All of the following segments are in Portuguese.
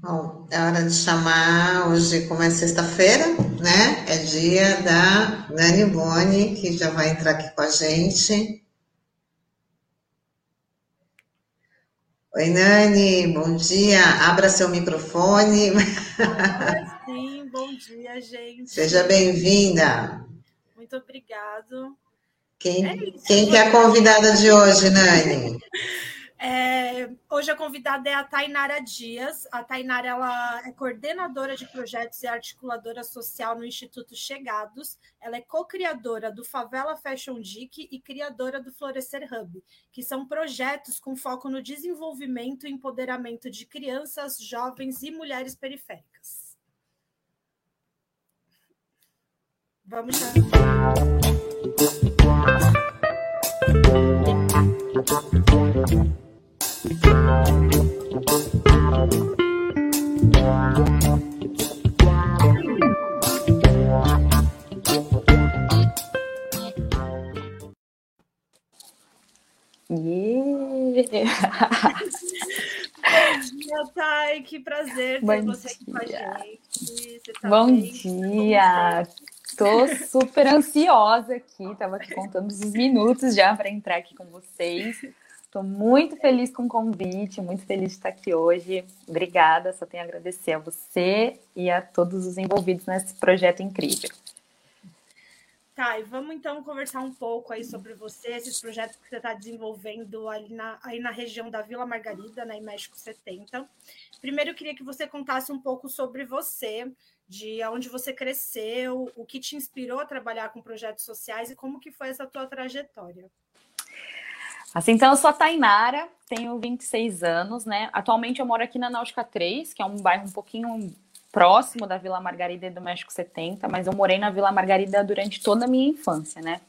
Bom, é hora de chamar, hoje como é sexta-feira, né? É dia da Nani Boni, que já vai entrar aqui com a gente. Oi, Nani, bom dia. Abra seu microfone. Sim, bom dia, gente. Seja bem-vinda. Muito obrigado. Quem que é a convidada de hoje, Nani? Hoje a convidada é a Tainara Dias. A Tainara, ela é coordenadora de projetos e articuladora social no Instituto Chegados. Ela é co-criadora do Favela Fashion Dick e criadora do Florescer Hub, que são projetos com foco no desenvolvimento e empoderamento de crianças, jovens e mulheres periféricas. Vamos lá. Thay, que prazer ter você aqui com a gente. Você tá bem? Bom dia. Estou super ansiosa aqui, estava aqui contando os minutos já para entrar aqui com vocês. Estou muito feliz com o convite, muito feliz de estar aqui hoje. Obrigada, só tenho a agradecer a você e a todos os envolvidos nesse projeto incrível. Tá, e vamos então conversar um pouco aí sobre você, esses projetos que você está desenvolvendo aí na região da Vila Margarida, né, em México 70. Primeiro, eu queria que você contasse um pouco sobre você, de onde você cresceu, o que te inspirou a trabalhar com projetos sociais e como que foi essa tua trajetória. Assim, então, eu sou a Tainara, tenho 26 anos, né? Atualmente eu moro aqui na Náutica 3, que é um bairro um pouquinho próximo da Vila Margarida e do México 70, mas eu morei na Vila Margarida durante toda a minha infância, né?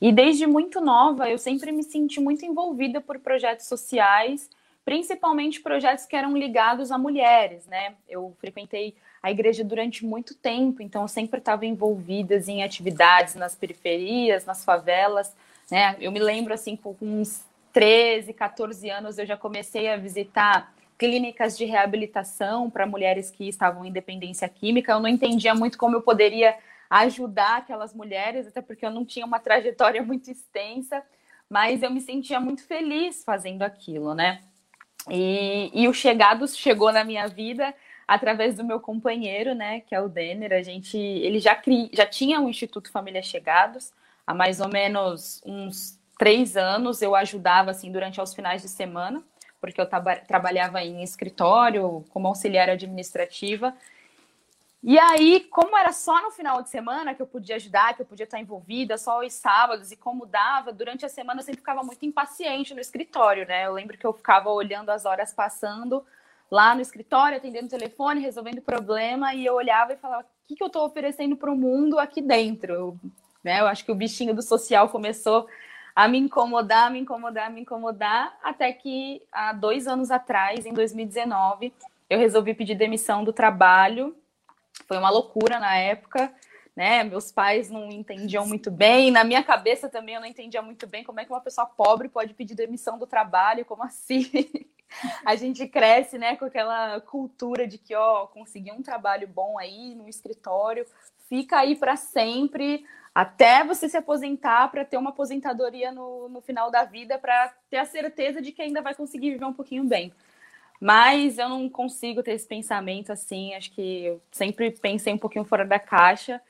E desde muito nova, eu sempre me senti muito envolvida por projetos sociais, principalmente projetos que eram ligados a mulheres, né? Eu frequentei a igreja durante muito tempo, então eu sempre estava envolvida em atividades nas periferias, nas favelas, né? Eu me lembro, assim, com uns 13, 14 anos, eu já comecei a visitar clínicas de reabilitação para mulheres que estavam em dependência química. Eu não entendia muito como eu poderia ajudar aquelas mulheres, até porque eu não tinha uma trajetória muito extensa, mas eu me sentia muito feliz fazendo aquilo, né? E o Chegados chegou na minha vida através do meu companheiro, né, que é o Denner. Ele já tinha o Instituto Família Chegados há mais ou menos uns 3 anos. Eu ajudava, assim, durante os finais de semana, porque eu trabalhava em escritório como auxiliar administrativa. E aí, como era só no final de semana que eu podia ajudar, que eu podia estar envolvida, só os sábados, e como dava, durante a semana eu sempre ficava muito impaciente no escritório, né? Eu lembro que eu ficava olhando as horas passando lá no escritório, atendendo o telefone, resolvendo problema, e eu olhava e falava, o que eu estou oferecendo para o mundo aqui dentro? Eu acho que o bichinho do social começou a me incomodar, até que há 2 anos atrás, em 2019, eu resolvi pedir demissão do trabalho. Foi uma loucura na época, né? Meus pais não entendiam muito bem, na minha cabeça também eu não entendia muito bem como é que uma pessoa pobre pode pedir demissão do trabalho, como assim? A gente cresce, né, com aquela cultura de que, conseguir um trabalho bom aí no escritório, fica aí para sempre, até você se aposentar, para ter uma aposentadoria no final da vida, para ter a certeza de que ainda vai conseguir viver um pouquinho bem. Mas eu não consigo ter esse pensamento assim, acho que eu sempre pensei um pouquinho fora da caixa.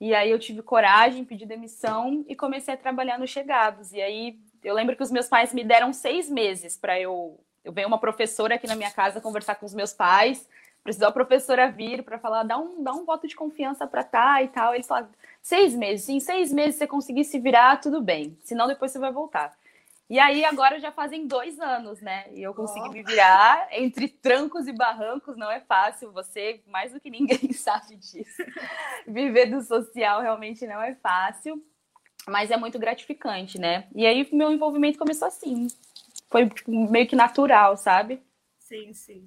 E aí eu tive coragem, pedi demissão e comecei a trabalhar no Chegados. E aí eu lembro que os meus pais me deram 6 meses para eu... Eu veio uma professora aqui na minha casa conversar com os meus pais, precisou a professora vir para falar, dá um voto de confiança para tá e tal. Eles falaram, 6 meses, se em 6 meses você conseguir se virar, tudo bem, senão depois você vai voltar. E aí agora já fazem 2 anos, né, e eu consegui me virar entre trancos e barrancos. Não é fácil, você, mais do que ninguém, sabe disso. Viver do social realmente não é fácil, mas é muito gratificante, né, e aí meu envolvimento começou assim, foi meio que natural, sabe? Sim, sim.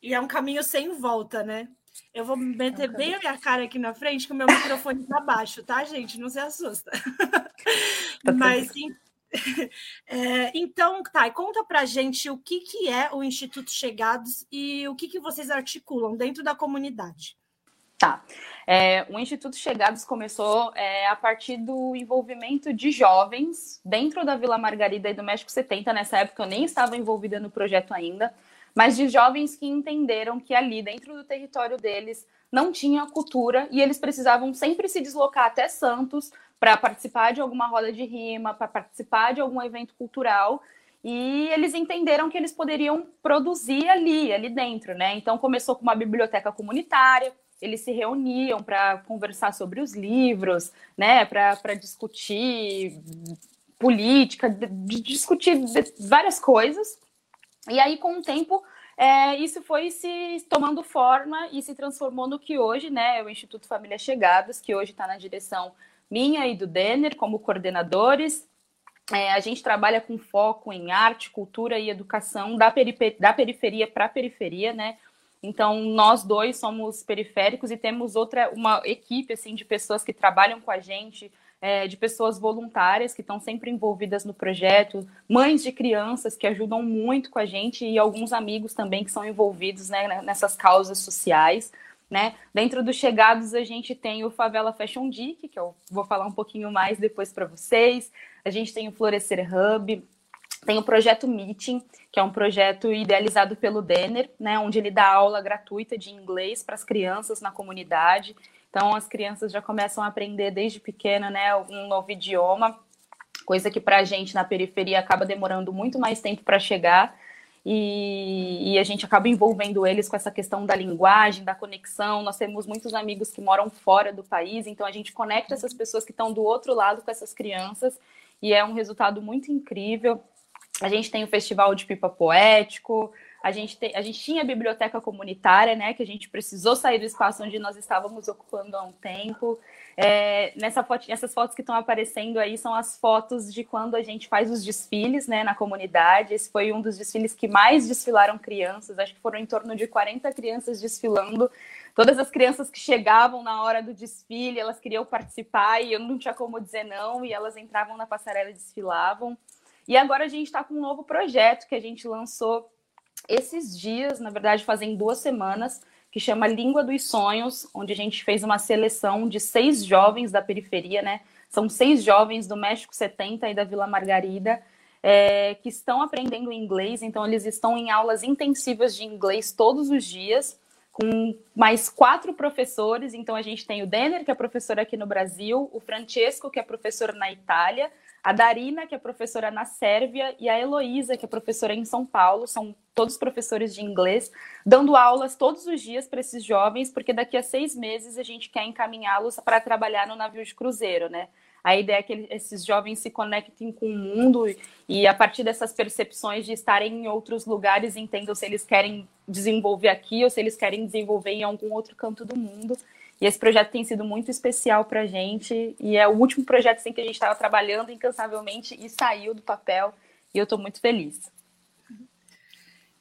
E é um caminho sem volta, né? Eu vou meter bem a minha cara aqui na frente, que o meu microfone tá baixo, tá, gente? Não se assusta. Mas, sim, Então, Thay, conta pra gente o que é o Instituto Chegados e o que vocês articulam dentro da comunidade. Tá. O Instituto Chegados começou a partir do envolvimento de jovens dentro da Vila Margarida e do México 70. Nessa época eu nem estava envolvida no projeto ainda, mas de jovens que entenderam que ali dentro do território deles não tinha cultura e eles precisavam sempre se deslocar até Santos para participar de alguma roda de rima, para participar de algum evento cultural. E eles entenderam que eles poderiam produzir ali dentro, né? Então começou com uma biblioteca comunitária. Eles se reuniam para conversar sobre os livros, né, para discutir política, discutir várias coisas. E aí, com o tempo, isso foi se tomando forma e se transformou no que hoje, né, é o Instituto Família Chegados, que hoje está na direção minha e do Denner como coordenadores. A gente trabalha com foco em arte, cultura e educação da periferia para a periferia, né? Então, nós dois somos periféricos e temos uma equipe assim, de pessoas que trabalham com a gente, de pessoas voluntárias que estão sempre envolvidas no projeto, mães de crianças que ajudam muito com a gente e alguns amigos também que são envolvidos, né, nessas causas sociais, né? Dentro dos Chegados, a gente tem o Favela Fashion Dick, que eu vou falar um pouquinho mais depois para vocês. A gente tem o Florescer Hub. Tem o Projeto Meeting, que é um projeto idealizado pelo Denner, né, onde ele dá aula gratuita de inglês para as crianças na comunidade. Então, as crianças já começam a aprender desde pequena, né, um novo idioma, coisa que para a gente na periferia acaba demorando muito mais tempo para chegar. E a gente acaba envolvendo eles com essa questão da linguagem, da conexão. Nós temos muitos amigos que moram fora do país, então a gente conecta essas pessoas que estão do outro lado com essas crianças. E é um resultado muito incrível. A gente tem o Festival de Pipa Poético, a gente tinha a biblioteca comunitária, né, que a gente precisou sair do espaço onde nós estávamos ocupando há um tempo. Essas fotos que estão aparecendo aí são as fotos de quando a gente faz os desfiles, né, na comunidade. Esse foi um dos desfiles que mais desfilaram crianças, acho que foram em torno de 40 crianças desfilando. Todas as crianças que chegavam na hora do desfile, elas queriam participar e eu não tinha como dizer não, e elas entravam na passarela e desfilavam. E agora a gente está com um novo projeto que a gente lançou esses dias, na verdade fazem 2 semanas, que chama Língua dos Sonhos, onde a gente fez uma seleção de 6 jovens da periferia, né? São 6 jovens do México 70 e da Vila Margarida, que estão aprendendo inglês, então eles estão em aulas intensivas de inglês todos os dias, com mais 4 professores. Então a gente tem o Denner, que é professor aqui no Brasil, o Francesco, que é professor na Itália, a Darina, que é professora na Sérvia, e a Eloísa, que é professora em São Paulo. São todos professores de inglês, dando aulas todos os dias para esses jovens, porque daqui a 6 meses a gente quer encaminhá-los para trabalhar no navio de cruzeiro, né? A ideia é que esses jovens se conectem com o mundo e, a partir dessas percepções de estarem em outros lugares, entendam se eles querem desenvolver aqui ou se eles querem desenvolver em algum outro canto do mundo. E esse projeto tem sido muito especial para a gente. E é o último projeto assim, que a gente estava trabalhando incansavelmente e saiu do papel. E eu estou muito feliz.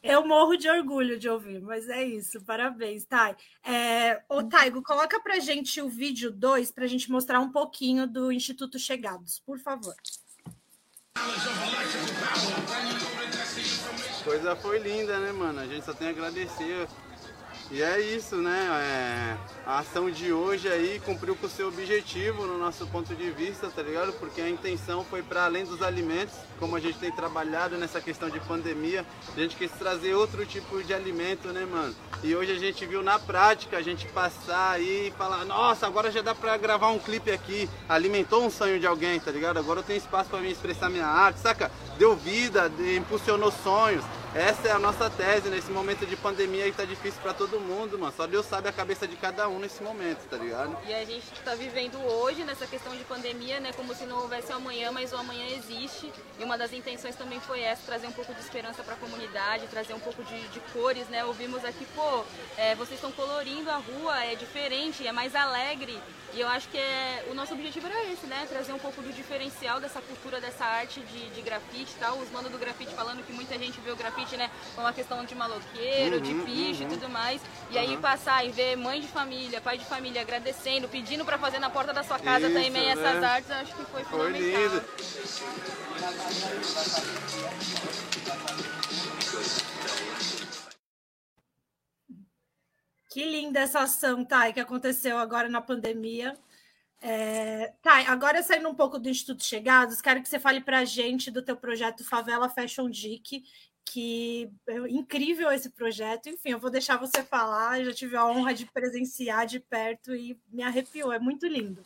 Eu morro de orgulho de ouvir, mas é isso. Parabéns, Thay. Ô, Taigo, coloca para a gente o vídeo 2 para a gente mostrar um pouquinho do Instituto Chegados, por favor. A coisa foi linda, né, mano? A gente só tem a agradecer. E é isso, né? A ação de hoje aí cumpriu com o seu objetivo no nosso ponto de vista, tá ligado? Porque a intenção foi para além dos alimentos, como a gente tem trabalhado nessa questão de pandemia, a gente quis trazer outro tipo de alimento, né, mano? E hoje a gente viu na prática a gente passar aí e falar, nossa, agora já dá pra gravar um clipe aqui, alimentou um sonho de alguém, tá ligado? Agora eu tenho espaço pra mim expressar minha arte, saca? Deu vida, impulsionou sonhos. Essa é a nossa tese nesse momento de pandemia que tá difícil pra todo mundo, mano. Só Deus sabe a cabeça de cada um nesse momento, tá ligado? E a gente tá vivendo hoje nessa questão de pandemia, né? Como se não houvesse um amanhã, mas o amanhã existe. E uma das intenções também foi essa, trazer um pouco de esperança pra comunidade, trazer um pouco de cores, né? Ouvimos aqui, pô, vocês estão colorindo a rua, é diferente, é mais alegre. E eu acho que o nosso objetivo era esse, né? Trazer um pouco do diferencial dessa cultura, dessa arte de grafite e tal. Os manos do grafite falando que muita gente vê o grafite grafite, né? Com a questão de maloqueiro, de picho e tudo mais. E aí passar e ver mãe de família, pai de família agradecendo, pedindo pra fazer na porta da sua casa isso, também essas artes, eu acho que foi fundamental. Lindo. Que linda essa ação, Thay, que aconteceu agora na pandemia. Thay, agora saindo um pouco do Instituto Chegados, quero que você fale para a gente do teu projeto Favela Fashion Dick, que é incrível esse projeto. Enfim, eu vou deixar você falar, eu já tive a honra de presenciar de perto e me arrepiou, é muito lindo.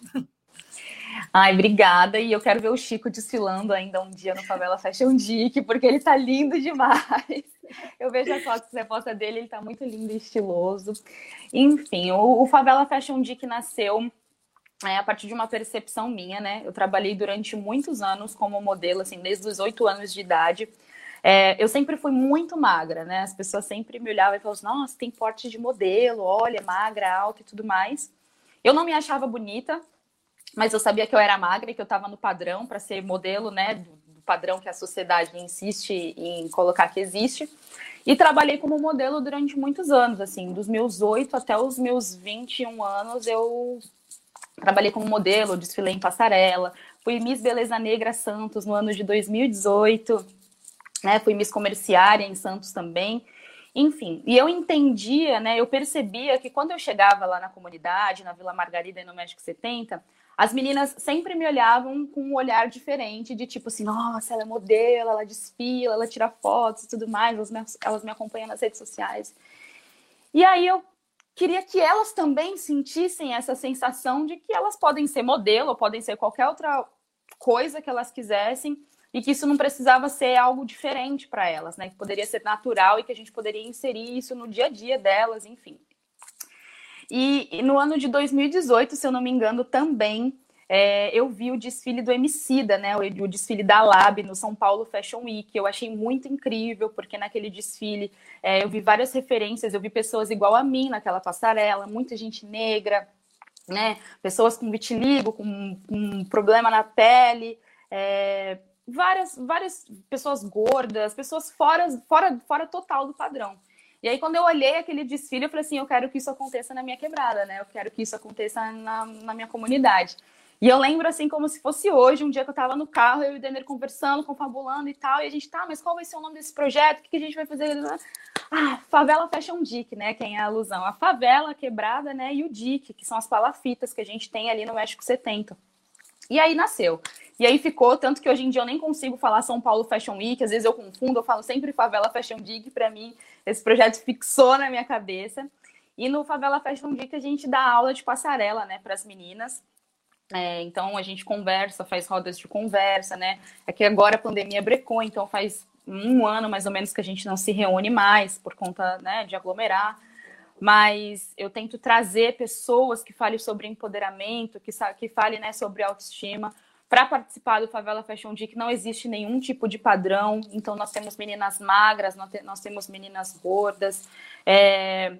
Ai, obrigada, e eu quero ver o Chico desfilando ainda um dia no Favela Fashion Dick, porque ele tá lindo demais. Eu vejo as fotos que você posta dele, ele tá muito lindo e estiloso. Enfim, o Favela Fashion Dick nasceu a partir de uma percepção minha, né? Eu trabalhei durante muitos anos como modelo, assim, desde os 8 anos de idade. Eu sempre fui muito magra, né? As pessoas sempre me olhavam e falavam assim, nossa, tem porte de modelo, olha, magra, alta e tudo mais. Eu não me achava bonita, mas eu sabia que eu era magra e que eu estava no padrão para ser modelo, né, do padrão que a sociedade insiste em colocar que existe. E trabalhei como modelo durante muitos anos, assim, dos meus 8 até os meus 21 anos eu trabalhei como modelo, desfilei em passarela, fui Miss Beleza Negra Santos no ano de 2018, né, fui Miss Comerciária em Santos também. Enfim, e eu entendia, né, eu percebia que quando eu chegava lá na comunidade, na Vila Margarida e no México 70, as meninas sempre me olhavam com um olhar diferente, de tipo assim, nossa, ela é modelo, ela desfila, ela tira fotos e tudo mais, elas me acompanham nas redes sociais. E aí eu queria que elas também sentissem essa sensação de que elas podem ser modelo, podem ser qualquer outra coisa que elas quisessem, e que isso não precisava ser algo diferente para elas, né? Que poderia ser natural e que a gente poderia inserir isso no dia a dia delas, enfim. E no ano de 2018, se eu não me engano, também eu vi o desfile do Emicida, né? O desfile da Lab no São Paulo Fashion Week. Eu achei muito incrível, porque naquele desfile eu vi várias referências, eu vi pessoas igual a mim naquela passarela, muita gente negra, né? Pessoas com vitiligo, com problema na pele, várias pessoas gordas, pessoas fora total do padrão. E aí, quando eu olhei aquele desfile, eu falei assim, eu quero que isso aconteça na minha quebrada, né? Eu quero que isso aconteça na minha comunidade. E eu lembro, assim, como se fosse hoje, um dia que eu tava no carro, eu e o Denner conversando, confabulando e tal, e a gente, mas qual vai ser o nome desse projeto? O que a gente vai fazer? Ah, Favela Fashion Dick, né? Que é a alusão à favela, a quebrada, né? E o Dick, que são as palafitas que a gente tem ali no México 70. E aí nasceu. E aí ficou, tanto que hoje em dia eu nem consigo falar São Paulo Fashion Week, às vezes eu confundo, eu falo sempre Favela Fashion Dick, para mim esse projeto fixou na minha cabeça. E no Favela Fashion Dick a gente dá aula de passarela, né, para as meninas. Então a gente conversa, faz rodas de conversa, né. É que agora a pandemia brecou, então faz 1 ano mais ou menos que a gente não se reúne mais por conta, né, de aglomerar. Mas eu tento trazer pessoas que falem sobre empoderamento, que falem, né, sobre autoestima. Para participar do Favela Fashion Week não existe nenhum tipo de padrão, então nós temos meninas magras, nós temos meninas gordas,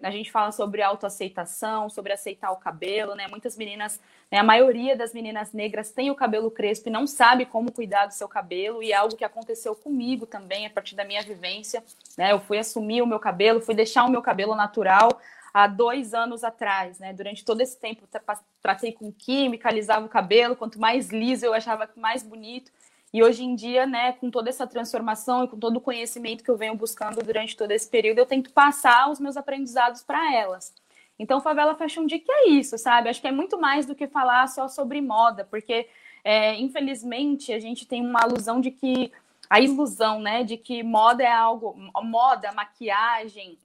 a gente fala sobre autoaceitação, sobre aceitar o cabelo, né? Muitas meninas, né, a maioria das meninas negras tem o cabelo crespo e não sabe como cuidar do seu cabelo, e é algo que aconteceu comigo também, a partir da minha vivência, né? Eu fui assumir o meu cabelo, fui deixar o meu cabelo natural, há 2 anos atrás, né? Durante todo esse tempo, tratei com química, alisava o cabelo, quanto mais liso eu achava mais bonito. E hoje em dia, né, com toda essa transformação e com todo o conhecimento que eu venho buscando durante todo esse período, eu tento passar os meus aprendizados para elas. Então, Favela Fashion Week é isso, sabe? Acho que é muito mais do que falar só sobre moda, porque, infelizmente, a gente tem uma alusão de que... A ilusão, né, de que moda é algo... Moda, maquiagem...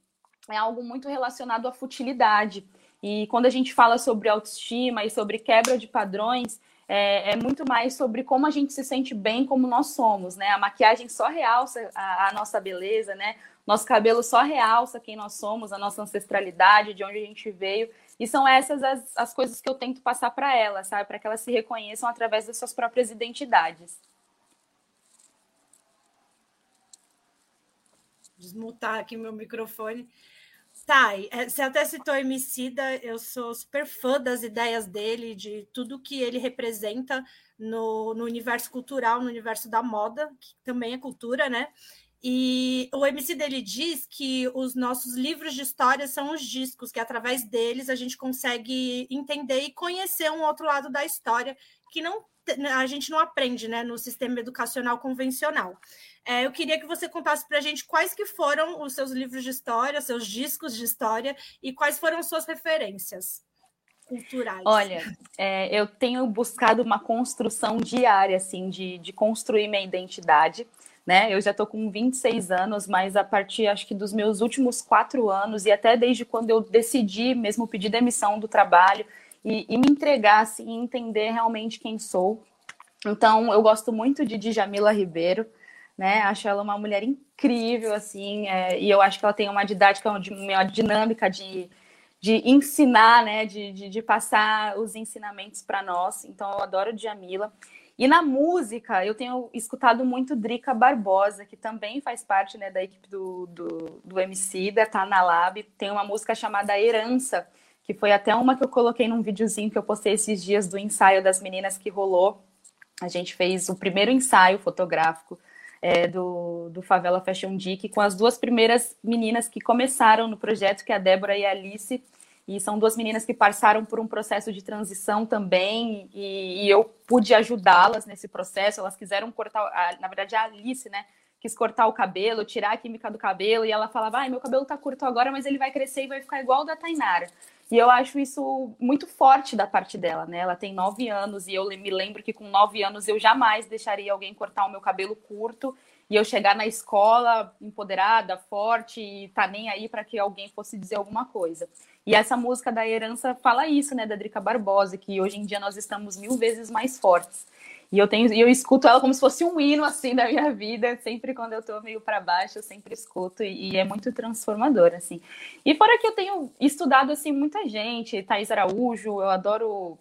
É algo muito relacionado à futilidade. E quando a gente fala sobre autoestima e sobre quebra de padrões, é muito mais sobre como a gente se sente bem, como nós somos, né? A maquiagem só realça a nossa beleza, né? Nosso cabelo só realça quem nós somos, a nossa ancestralidade, de onde a gente veio. E são essas as coisas que eu tento passar para elas, sabe? Para que elas se reconheçam através das suas próprias identidades. Desmutar aqui meu microfone. Thay, você até citou Emicida, eu sou super fã das ideias dele, de tudo que ele representa no universo cultural, no universo da moda, que também é cultura, né? E o Emicida, ele diz que os nossos livros de história são os discos, que através deles a gente consegue entender e conhecer um outro lado da história que não, a gente não aprende, né, no sistema educacional convencional. Eu queria que você contasse para a gente quais que foram os seus livros de história, seus discos de história e quais foram suas referências culturais. Olha, eu tenho buscado uma construção diária, assim, de construir minha identidade. Né? Eu já estou com 26 anos, mas a partir, acho que, dos meus últimos 4 anos e até desde quando eu decidi mesmo pedir demissão do trabalho e me entregar, assim, e entender realmente quem sou. Então, eu gosto muito de Djamila Ribeiro, né? Acho ela uma mulher incrível, assim, e eu acho que ela tem uma didática, uma dinâmica de ensinar, né? De passar os ensinamentos para nós. Então, eu adoro Djamila. E na música, eu tenho escutado muito Drica Barbosa, que também faz parte, né, da equipe do Emicida, tá na Lab. Tem uma música chamada Herança, que foi até uma que eu coloquei num videozinho que eu postei esses dias do ensaio das meninas que rolou. A gente fez o primeiro ensaio fotográfico do Favela Fashion Dick com as 2 primeiras meninas que começaram no projeto, que é a Débora e a Alice. E são 2 meninas que passaram por um processo de transição também, e eu pude ajudá-las nesse processo. Elas quiseram cortar, na verdade a Alice, né, quis cortar o cabelo, tirar a química do cabelo, e ela falava, ai, meu cabelo tá curto agora, mas ele vai crescer e vai ficar igual o da Tainara. E eu acho isso muito forte da parte dela, né, ela tem 9 anos, e eu me lembro que com 9 anos eu jamais deixaria alguém cortar o meu cabelo curto, e eu chegar na escola empoderada, forte, e tá nem aí para que alguém fosse dizer alguma coisa. E essa música da Herança fala isso, né, da Drica Barbosa, que hoje em dia nós estamos 1000 vezes mais fortes. E eu escuto ela como se fosse um hino, assim, da minha vida. Sempre quando eu tô meio para baixo, eu sempre escuto, e é muito transformador, assim. E fora que eu tenho estudado, assim, muita gente. Thaís Araújo, eu adoro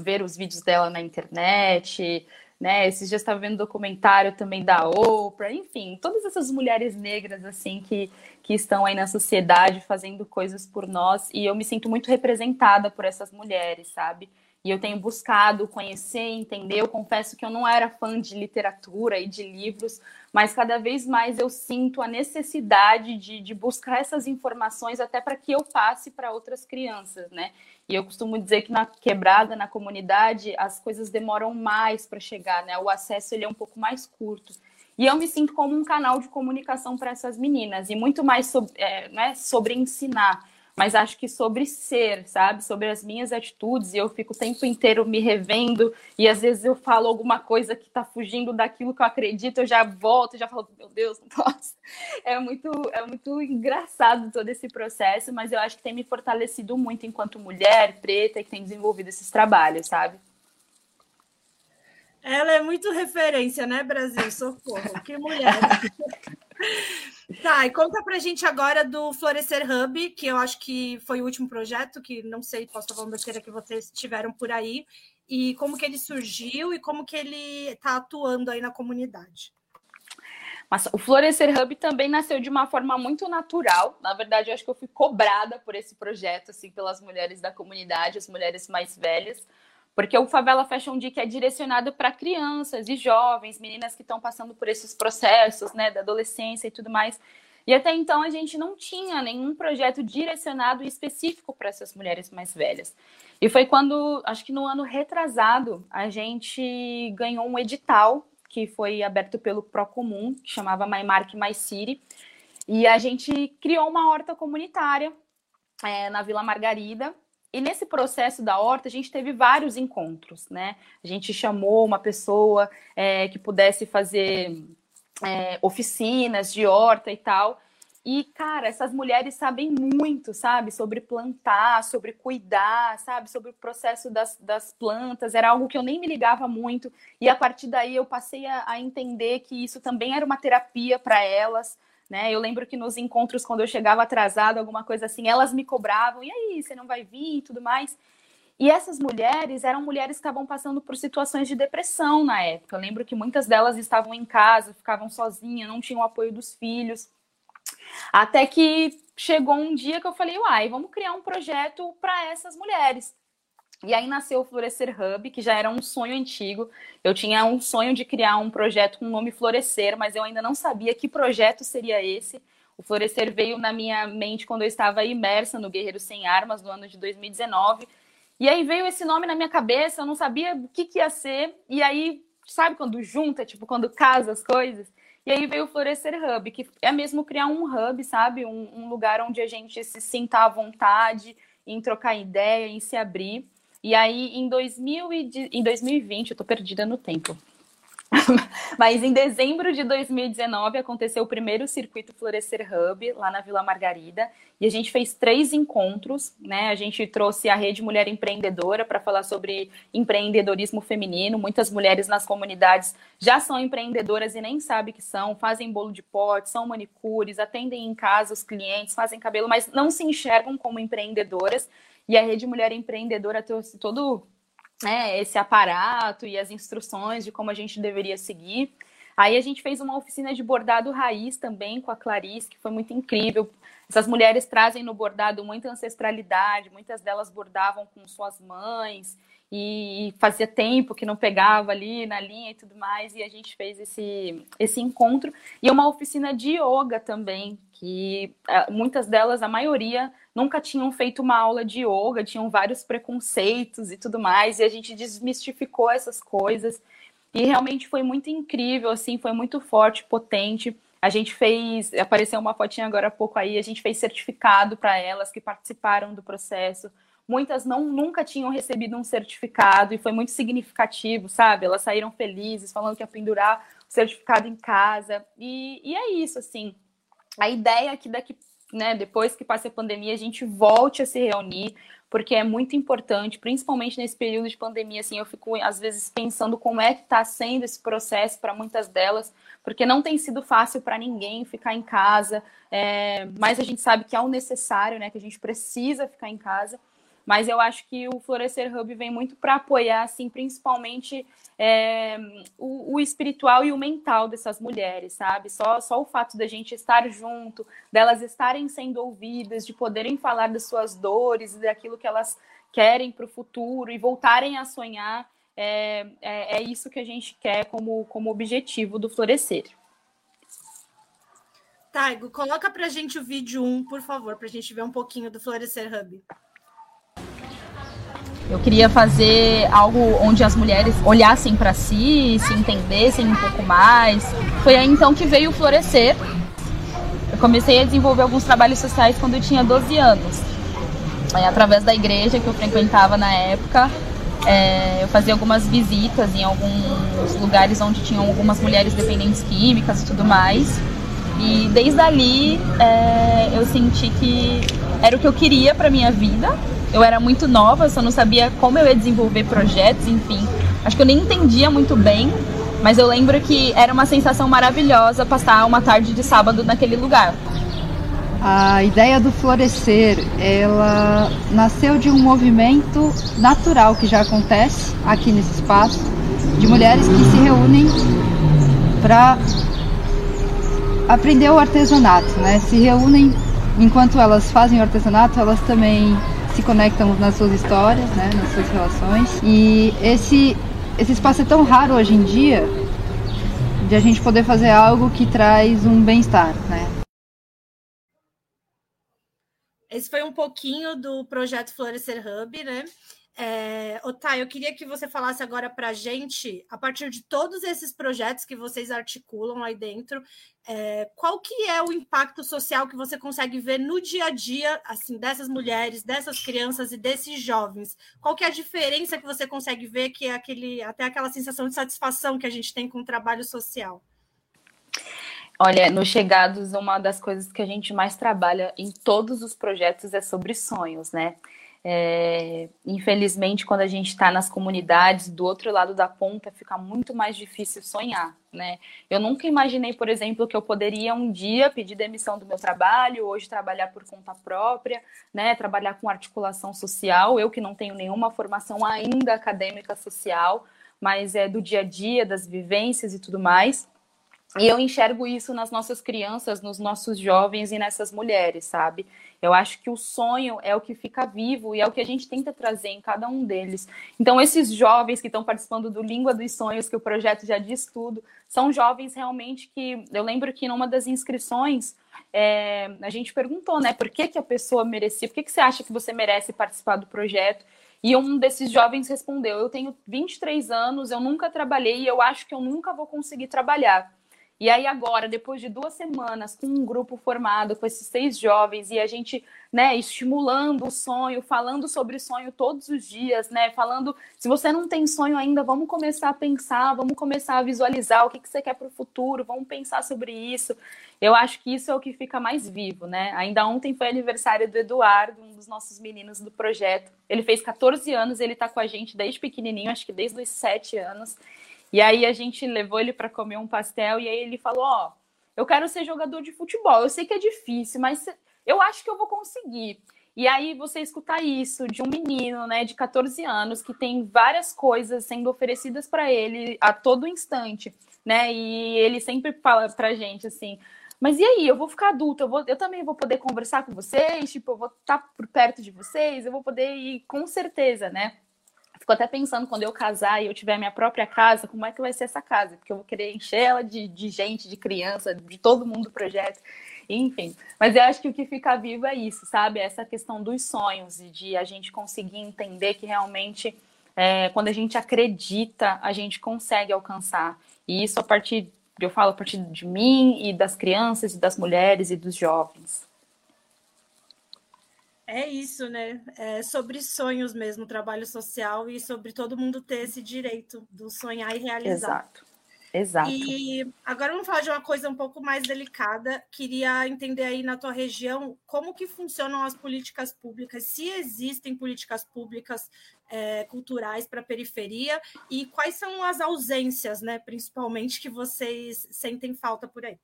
ver os vídeos dela na internet, né? Esses dias estava vendo documentário também da Oprah, enfim, todas essas mulheres negras, assim, que estão aí na sociedade fazendo coisas por nós, e eu me sinto muito representada por essas mulheres, sabe? E eu tenho buscado conhecer, entender. Eu confesso que eu não era fã de literatura e de livros, mas cada vez mais eu sinto a necessidade de buscar essas informações até para que eu passe para outras crianças, né? E eu costumo dizer que na quebrada, na comunidade, as coisas demoram mais para chegar, né? O acesso, ele é um pouco mais curto. E eu me sinto como um canal de comunicação para essas meninas, e muito mais sobre, não é sobre ensinar, mas acho que sobre ser, sabe? Sobre as minhas atitudes, e eu fico o tempo inteiro me revendo, e às vezes eu falo alguma coisa que tá fugindo daquilo que eu acredito, eu já volto, já falo, meu Deus, nossa, é muito engraçado todo esse processo, mas eu acho que tem me fortalecido muito enquanto mulher preta que tem desenvolvido esses trabalhos, sabe? Ela é muito referência, né, Brasil? Socorro, que mulher! Tá, e conta pra gente agora do Florescer Hub, que eu acho que foi o último projeto, que não sei, posso falar uma besteira, que vocês tiveram por aí, e como que ele surgiu e como que ele tá atuando aí na comunidade. Mas o Florescer Hub também nasceu de uma forma muito natural. Na verdade, eu acho que eu fui cobrada por esse projeto, assim, pelas mulheres da comunidade, as mulheres mais velhas, porque o Favela Fashion Week é direcionado para crianças e jovens, meninas que estão passando por esses processos, né, da adolescência e tudo mais. E até então a gente não tinha nenhum projeto direcionado e específico para essas mulheres mais velhas. E foi quando, acho que no ano retrasado, a gente ganhou um edital que foi aberto pelo Procomum, que chamava My Mark My City, e a gente criou uma horta comunitária na Vila Margarida. E nesse processo da horta, a gente teve vários encontros, né? A gente chamou uma pessoa que pudesse fazer oficinas de horta e tal. E, cara, essas mulheres sabem muito, sabe? Sobre plantar, sobre cuidar, sabe? Sobre o processo das plantas. Era algo que eu nem me ligava muito. E a partir daí eu passei a entender que isso também era uma terapia para elas. Né? Eu lembro que nos encontros, quando eu chegava atrasada, alguma coisa assim, elas me cobravam, e aí, você não vai vir e tudo mais. E essas mulheres eram mulheres que estavam passando por situações de depressão na época. Eu lembro que muitas delas estavam em casa, ficavam sozinhas, não tinham o apoio dos filhos. Até que chegou um dia que eu falei, uai, vamos criar um projeto para essas mulheres. E aí nasceu o Florescer Hub, que já era um sonho antigo. Eu tinha um sonho de criar um projeto com o nome Florescer, mas eu ainda não sabia que projeto seria esse. O Florescer veio na minha mente quando eu estava imersa no Guerreiro Sem Armas, no ano de 2019. E aí veio esse nome na minha cabeça, eu não sabia o que que ia ser. E aí, sabe quando junta, tipo, quando casa as coisas? E aí veio o Florescer Hub, que é mesmo criar um hub, sabe? Um lugar onde a gente se sinta à vontade, em trocar ideia, em se abrir. E aí, em 2020, eu tô perdida no tempo. Mas em dezembro de 2019 aconteceu o primeiro circuito Florescer Hub lá na Vila Margarida, e a gente fez 3 encontros, né? A gente trouxe a Rede Mulher Empreendedora para falar sobre empreendedorismo feminino. Muitas mulheres nas comunidades já são empreendedoras e nem sabem que são, fazem bolo de pote, são manicures, atendem em casa os clientes, fazem cabelo, mas não se enxergam como empreendedoras. E a Rede Mulher Empreendedora trouxe todo esse aparato e as instruções de como a gente deveria seguir. Aí a gente fez uma oficina de bordado raiz também com a Clarice, que foi muito incrível. Essas mulheres trazem no bordado muita ancestralidade, muitas delas bordavam com suas mães e fazia tempo que não pegava ali na linha e tudo mais, e a gente fez esse encontro. E uma oficina de yoga também, que muitas delas, a maioria, nunca tinham feito uma aula de yoga, tinham vários preconceitos e tudo mais, e a gente desmistificou essas coisas. E realmente foi muito incrível, assim, foi muito forte, potente. A gente fez, apareceu uma fotinha agora há pouco aí, a gente fez certificado para elas que participaram do processo. Muitas nunca tinham recebido um certificado e foi muito significativo, sabe? Elas saíram felizes, falando que ia pendurar o certificado em casa. E é isso, assim. A ideia é que depois que passe a pandemia, a gente volte a se reunir, porque é muito importante, principalmente nesse período de pandemia, assim, eu fico, às vezes, pensando como é que está sendo esse processo para muitas delas, porque não tem sido fácil para ninguém ficar em casa, mas a gente sabe que é o necessário, né, que a gente precisa ficar em casa. Mas eu acho que o Florescer Hub vem muito para apoiar, assim, principalmente o espiritual e o mental dessas mulheres, sabe? Só o fato da gente estar junto, delas estarem sendo ouvidas, de poderem falar das suas dores, daquilo que elas querem para o futuro e voltarem a sonhar, é isso que a gente quer como objetivo do Florescer. Taigo, coloca para a gente o vídeo 1, por favor, para a gente ver um pouquinho do Florescer Hub. Eu queria fazer algo onde as mulheres olhassem para si, se entendessem um pouco mais. Foi aí então que veio o Florescer. Eu comecei a desenvolver alguns trabalhos sociais quando eu tinha 12 anos. Aí, através da igreja que eu frequentava na época, eu fazia algumas visitas em alguns lugares onde tinham algumas mulheres dependentes químicas e tudo mais. E desde ali eu senti que era o que eu queria para minha vida. Eu era muito nova, eu só não sabia como eu ia desenvolver projetos, enfim. Acho que eu nem entendia muito bem, mas eu lembro que era uma sensação maravilhosa passar uma tarde de sábado naquele lugar. A ideia do Florescer, ela nasceu de um movimento natural que já acontece aqui nesse espaço, de mulheres que se reúnem para aprender o artesanato, né? Se reúnem, enquanto elas fazem o artesanato, elas também se conectam nas suas histórias, né, nas suas relações. E esse espaço é tão raro hoje em dia, de a gente poder fazer algo que traz um bem-estar, né? Esse foi um pouquinho do projeto Florescer Hub, né? Otay, eu queria que você falasse agora para a gente, a partir de todos esses projetos que vocês articulam aí dentro, qual que é o impacto social que você consegue ver no dia a dia, assim, dessas mulheres, dessas crianças e desses jovens? Qual que é a diferença que você consegue ver, que é até aquela sensação de satisfação que a gente tem com o trabalho social? Olha, no Chegados, uma das coisas que a gente mais trabalha em todos os projetos é sobre sonhos, né? Infelizmente, quando a gente está nas comunidades, do outro lado da ponta, fica muito mais difícil sonhar, né? Eu nunca imaginei, por exemplo, que eu poderia um dia pedir demissão do meu trabalho, hoje trabalhar por conta própria, né? Trabalhar com articulação social, eu que não tenho nenhuma formação ainda acadêmica social, mas é do dia a dia, das vivências e tudo mais. E eu enxergo isso nas nossas crianças, nos nossos jovens e nessas mulheres, sabe? Eu acho que o sonho é o que fica vivo e é o que a gente tenta trazer em cada um deles. Então, esses jovens que estão participando do Língua dos Sonhos, que o projeto já diz tudo, são jovens realmente que... Eu lembro que numa das inscrições, a gente perguntou, né? Por que que a pessoa merecia? Por que que você acha que você merece participar do projeto? E um desses jovens respondeu, eu tenho 23 anos, eu nunca trabalhei e eu acho que eu nunca vou conseguir trabalhar. E aí agora, depois de 2 semanas, com um grupo formado, com esses 6 jovens, e a gente, né, estimulando o sonho, falando sobre sonho todos os dias, né, falando, se você não tem sonho ainda, vamos começar a pensar, vamos começar a visualizar o que você quer para o futuro, vamos pensar sobre isso. Eu acho que isso é o que fica mais vivo, né? Ainda ontem foi aniversário do Eduardo, um dos nossos meninos do projeto. Ele fez 14 anos, ele está com a gente desde pequenininho, acho que desde os 7 anos. E aí a gente levou ele para comer um pastel e aí ele falou, ó, eu quero ser jogador de futebol, eu sei que é difícil, mas eu acho que eu vou conseguir. E aí você escutar isso de um menino, né, de 14 anos, que tem várias coisas sendo oferecidas para ele a todo instante, né, e ele sempre fala pra gente assim, mas e aí, eu vou ficar adulto, eu também vou poder conversar com vocês, tipo, eu vou estar por perto de vocês, eu vou poder ir com certeza, né. Fico até pensando, quando eu casar e eu tiver minha própria casa, como é que vai ser essa casa? Porque eu vou querer encher ela de gente, de criança, de todo mundo do projeto, enfim. Mas eu acho que o que fica vivo é isso, sabe? Essa questão dos sonhos e de a gente conseguir entender que realmente, quando a gente acredita, a gente consegue alcançar. E isso a partir de mim e das crianças e das mulheres e dos jovens. É isso, né? É sobre sonhos mesmo, trabalho social e sobre todo mundo ter esse direito do sonhar e realizar. Exato, exato. E agora vamos falar de uma coisa um pouco mais delicada. Queria entender aí na tua região como que funcionam as políticas públicas, se existem políticas públicas culturais para a periferia e quais são as ausências, né? Principalmente que vocês sentem falta por aí.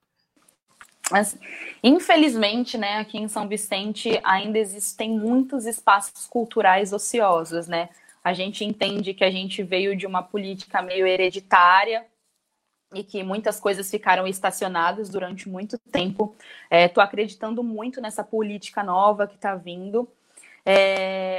Mas, infelizmente, né, aqui em São Vicente ainda existem muitos espaços culturais ociosos, né? A gente entende que a gente veio de uma política meio hereditária e que muitas coisas ficaram estacionadas durante muito tempo. Estou acreditando muito nessa política nova que está vindo.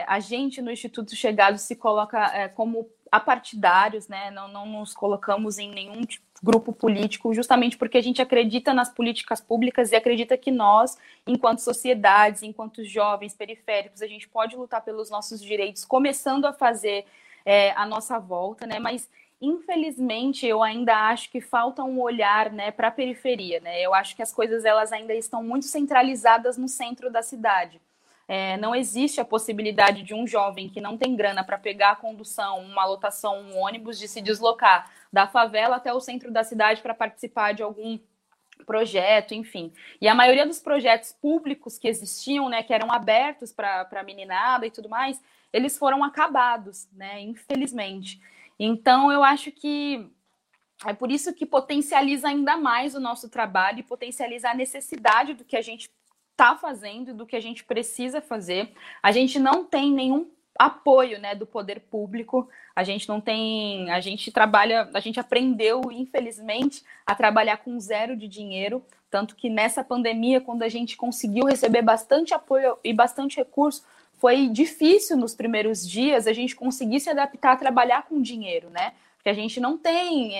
A gente, no Instituto Chegados, se coloca como apartidários, né? Não nos colocamos em nenhum tipo grupo político, justamente porque a gente acredita nas políticas públicas e acredita que nós, enquanto sociedades, enquanto jovens periféricos, a gente pode lutar pelos nossos direitos, começando a fazer a nossa volta, né? Mas, infelizmente, eu ainda acho que falta um olhar, né, para a periferia, né? Eu acho que as coisas elas ainda estão muito centralizadas no centro da cidade. Não existe a possibilidade de um jovem que não tem grana para pegar a condução, uma lotação, um ônibus, de se deslocar da favela até o centro da cidade para participar de algum projeto, enfim. E a maioria dos projetos públicos que existiam, né, que eram abertos para a meninada e tudo mais, eles foram acabados, né, infelizmente. Então, eu acho que é por isso que potencializa ainda mais o nosso trabalho e potencializa a necessidade do que a gente está fazendo, do que a gente precisa fazer. A gente não tem nenhum apoio, né, do poder público, a gente aprendeu, infelizmente, a trabalhar com zero de dinheiro, tanto que nessa pandemia, quando a gente conseguiu receber bastante apoio e bastante recurso, foi difícil nos primeiros dias a gente conseguir se adaptar a trabalhar com dinheiro, né, porque a gente não tem...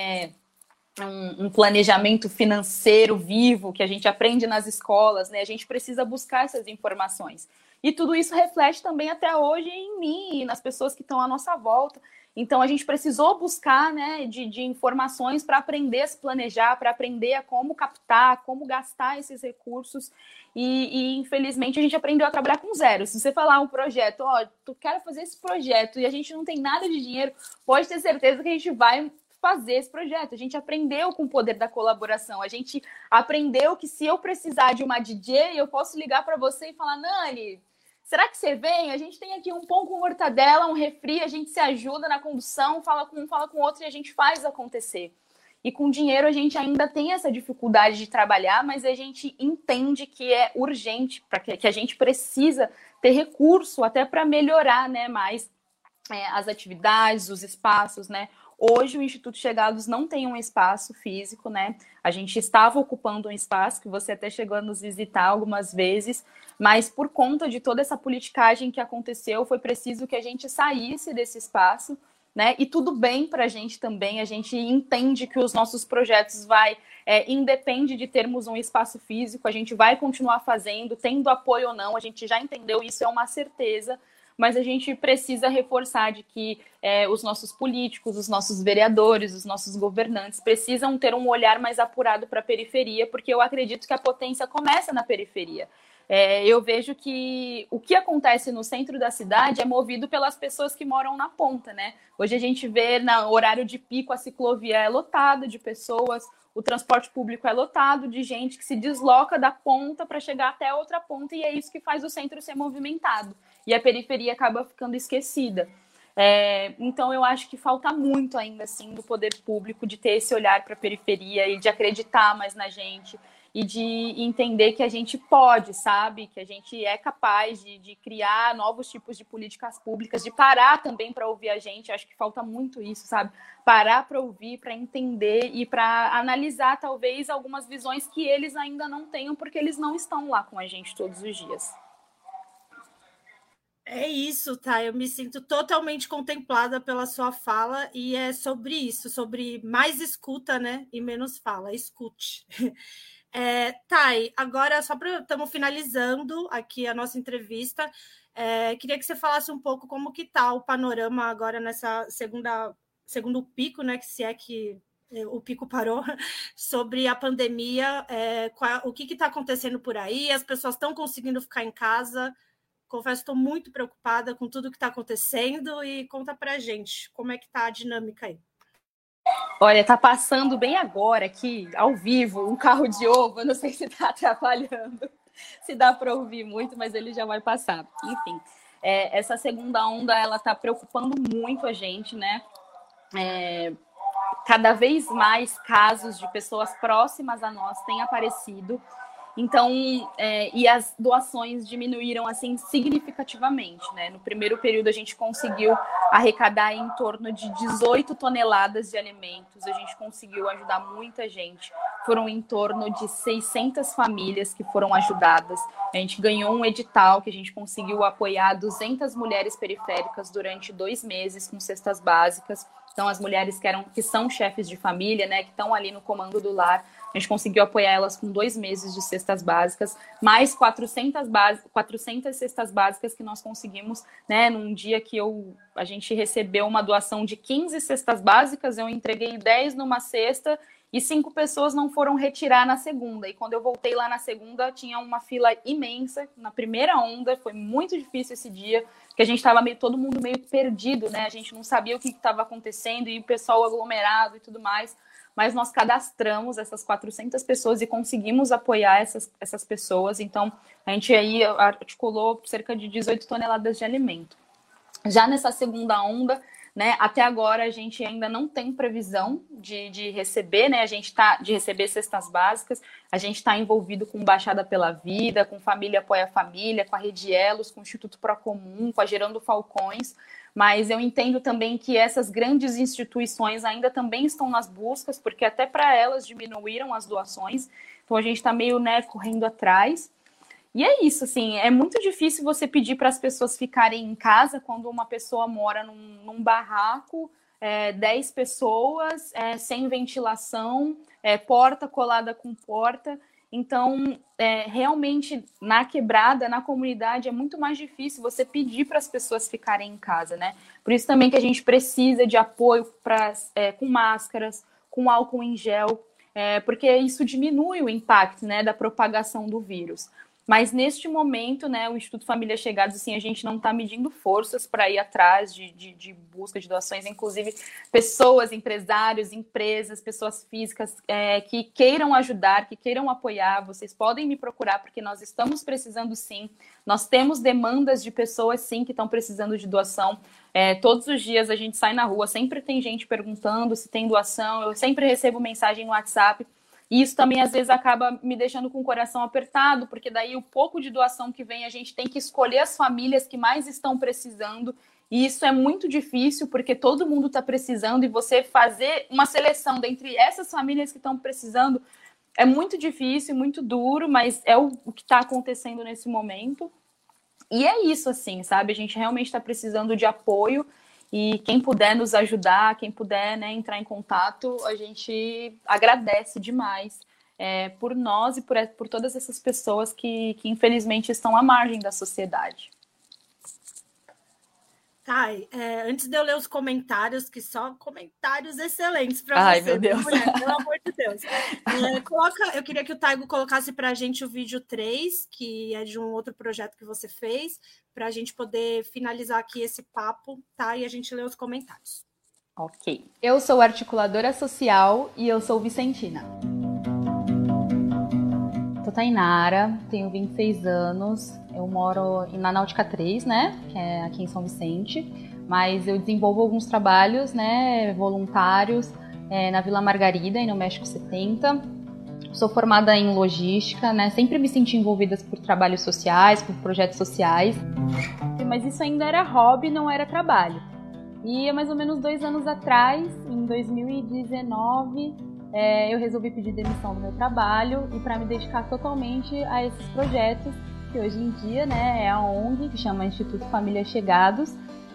um planejamento financeiro vivo que a gente aprende nas escolas, né? A gente precisa buscar essas informações. E tudo isso reflete também até hoje em mim e nas pessoas que estão à nossa volta. Então, a gente precisou buscar, né, de informações para aprender a se planejar, para aprender a como captar, como gastar esses recursos. E, infelizmente, a gente aprendeu a trabalhar com zero. Se você falar um projeto, ó, tu quero fazer esse projeto e a gente não tem nada de dinheiro, pode ter certeza que a gente vai... fazer esse projeto. A gente aprendeu com o poder da colaboração, a gente aprendeu que se eu precisar de uma DJ, eu posso ligar para você e falar, Nani, será que você vem? A gente tem aqui um pão com mortadela, um refri, a gente se ajuda na condução, fala com um, fala com o outro e a gente faz acontecer. E com dinheiro a gente ainda tem essa dificuldade de trabalhar, mas a gente entende que é urgente, que a gente precisa ter recurso até para melhorar, né, mais as atividades, os espaços, né, Hoje o Instituto Chegados não tem um espaço físico, né? A gente estava ocupando um espaço que você até chegou a nos visitar algumas vezes, mas por conta de toda essa politicagem que aconteceu, foi preciso que a gente saísse desse espaço, né? E tudo bem para a gente também, a gente entende que os nossos projetos independe de termos um espaço físico, a gente vai continuar fazendo, tendo apoio ou não, a gente já entendeu, isso é uma certeza, mas a gente precisa reforçar de que os nossos políticos, os nossos vereadores, os nossos governantes precisam ter um olhar mais apurado para a periferia, porque eu acredito que a potência começa na periferia. Eu vejo que o que acontece no centro da cidade é movido pelas pessoas que moram na ponta, né? Hoje a gente vê no horário de pico a ciclovia é lotada de pessoas, o transporte público é lotado de gente que se desloca da ponta para chegar até outra ponta e é isso que faz o centro ser movimentado. E a periferia acaba ficando esquecida. Então eu acho que falta muito ainda assim do poder público de ter esse olhar para a periferia e de acreditar mais na gente. E de entender que a gente pode, sabe? Que a gente é capaz de criar novos tipos de políticas públicas, de parar também para ouvir a gente. Acho que falta muito isso, sabe? Parar para ouvir, para entender e para analisar, talvez, algumas visões que eles ainda não tenham, porque eles não estão lá com a gente todos os dias. É isso, tá? Eu me sinto totalmente contemplada pela sua fala e é sobre isso, sobre mais escuta, né? E menos fala, escute. Thay, agora só para estamos finalizando aqui a nossa entrevista, queria que você falasse um pouco como que está o panorama agora nessa segundo pico, né? Que se é que o pico parou, sobre a pandemia, o que está acontecendo por aí, as pessoas estão conseguindo ficar em casa. Confesso que estou muito preocupada com tudo que está acontecendo e conta pra gente como é que está a dinâmica aí. Olha, tá passando bem agora aqui, ao vivo, um carro de ovo, eu não sei se tá atrapalhando, se dá para ouvir muito, mas ele já vai passar. Enfim, essa segunda onda, ela tá preocupando muito a gente, né? Cada vez mais casos de pessoas próximas a nós têm aparecido, então, e as doações diminuíram, assim, significativamente, né? No primeiro período, a gente conseguiu arrecadar em torno de 18 toneladas de alimentos. A gente conseguiu ajudar muita gente. Foram em torno de 600 famílias que foram ajudadas. A gente ganhou um edital que a gente conseguiu apoiar 200 mulheres periféricas durante 2 meses com cestas básicas. Então, as mulheres que são chefes de família, né, que estão ali no comando do lar, a gente conseguiu apoiar elas com 2 meses de cestas básicas, mais 400 cestas básicas que nós conseguimos, né, num dia que a gente recebeu uma doação de 15 cestas básicas, eu entreguei 10 numa cesta e 5 pessoas não foram retirar na segunda. E quando eu voltei lá na segunda, tinha uma fila imensa, na primeira onda, foi muito difícil esse dia, porque a gente estava todo mundo meio perdido, né? A gente não sabia o que estava acontecendo, e o pessoal aglomerado e tudo mais. Mas nós cadastramos essas 400 pessoas e conseguimos apoiar essas pessoas. Então, a gente aí articulou cerca de 18 toneladas de alimento. Já nessa segunda onda, né, até agora a gente ainda não tem previsão de receber, né? A gente tá de receber cestas básicas, a gente está envolvido com Baixada pela Vida, com Família Apoia a Família, com a Rede Elos, com o Instituto Procomum, com a Gerando Falcões, mas eu entendo também que essas grandes instituições ainda também estão nas buscas, porque até para elas diminuíram as doações, então a gente está meio, né, correndo atrás. E é isso, assim, é muito difícil você pedir para as pessoas ficarem em casa quando uma pessoa mora num barraco, 10 pessoas, sem ventilação, porta colada com porta. Então, realmente, na quebrada, na comunidade, é muito mais difícil você pedir para as pessoas ficarem em casa, né? Por isso também que a gente precisa de apoio com máscaras, com álcool em gel, porque isso diminui o impacto, né, da propagação do vírus. Mas neste momento, né, o Instituto Família Chegados, assim, a gente não está medindo forças para ir atrás de busca de doações, inclusive pessoas, empresários, empresas, pessoas físicas que queiram ajudar, que queiram apoiar, vocês podem me procurar, porque nós estamos precisando sim, nós temos demandas de pessoas sim que estão precisando de doação. Todos os dias a gente sai na rua, sempre tem gente perguntando se tem doação, eu sempre recebo mensagem no WhatsApp. E isso também, às vezes, acaba me deixando com o coração apertado, porque daí o pouco de doação que vem, a gente tem que escolher as famílias que mais estão precisando E isso é muito difícil, porque todo mundo está precisando, e você fazer uma seleção dentre essas famílias que estão precisando é muito difícil, muito duro, mas é o que está acontecendo nesse momento. E é isso, assim, sabe? A gente realmente está precisando de apoio, e quem puder nos ajudar, quem puder, né, entrar em contato, a gente agradece demais por nós e por todas essas pessoas que infelizmente estão à margem da sociedade. Ai, antes de eu ler os comentários, que só comentários excelentes para você. Ai, meu Deus. Mulher, pelo amor de Deus. Eu queria que o Taigo colocasse para a gente o vídeo 3, que é de um outro projeto que você fez, para a gente poder finalizar aqui esse papo, tá? E a gente lê os comentários. Ok. Eu sou articuladora social e eu sou vicentina. Sou Tainara, tenho 26 anos, eu moro na Náutica 3, né, que é aqui em São Vicente, mas eu desenvolvo alguns trabalhos, né, voluntários na Vila Margarida e no México 70. Sou formada em logística, né, sempre me senti envolvida por trabalhos sociais, por projetos sociais. Mas isso ainda era hobby, não era trabalho. E há mais ou menos 2 anos atrás, em 2019... eu resolvi pedir demissão do meu trabalho e para me dedicar totalmente a esses projetos, que hoje em dia, né, é a ONG, que chama Instituto Família Chegados,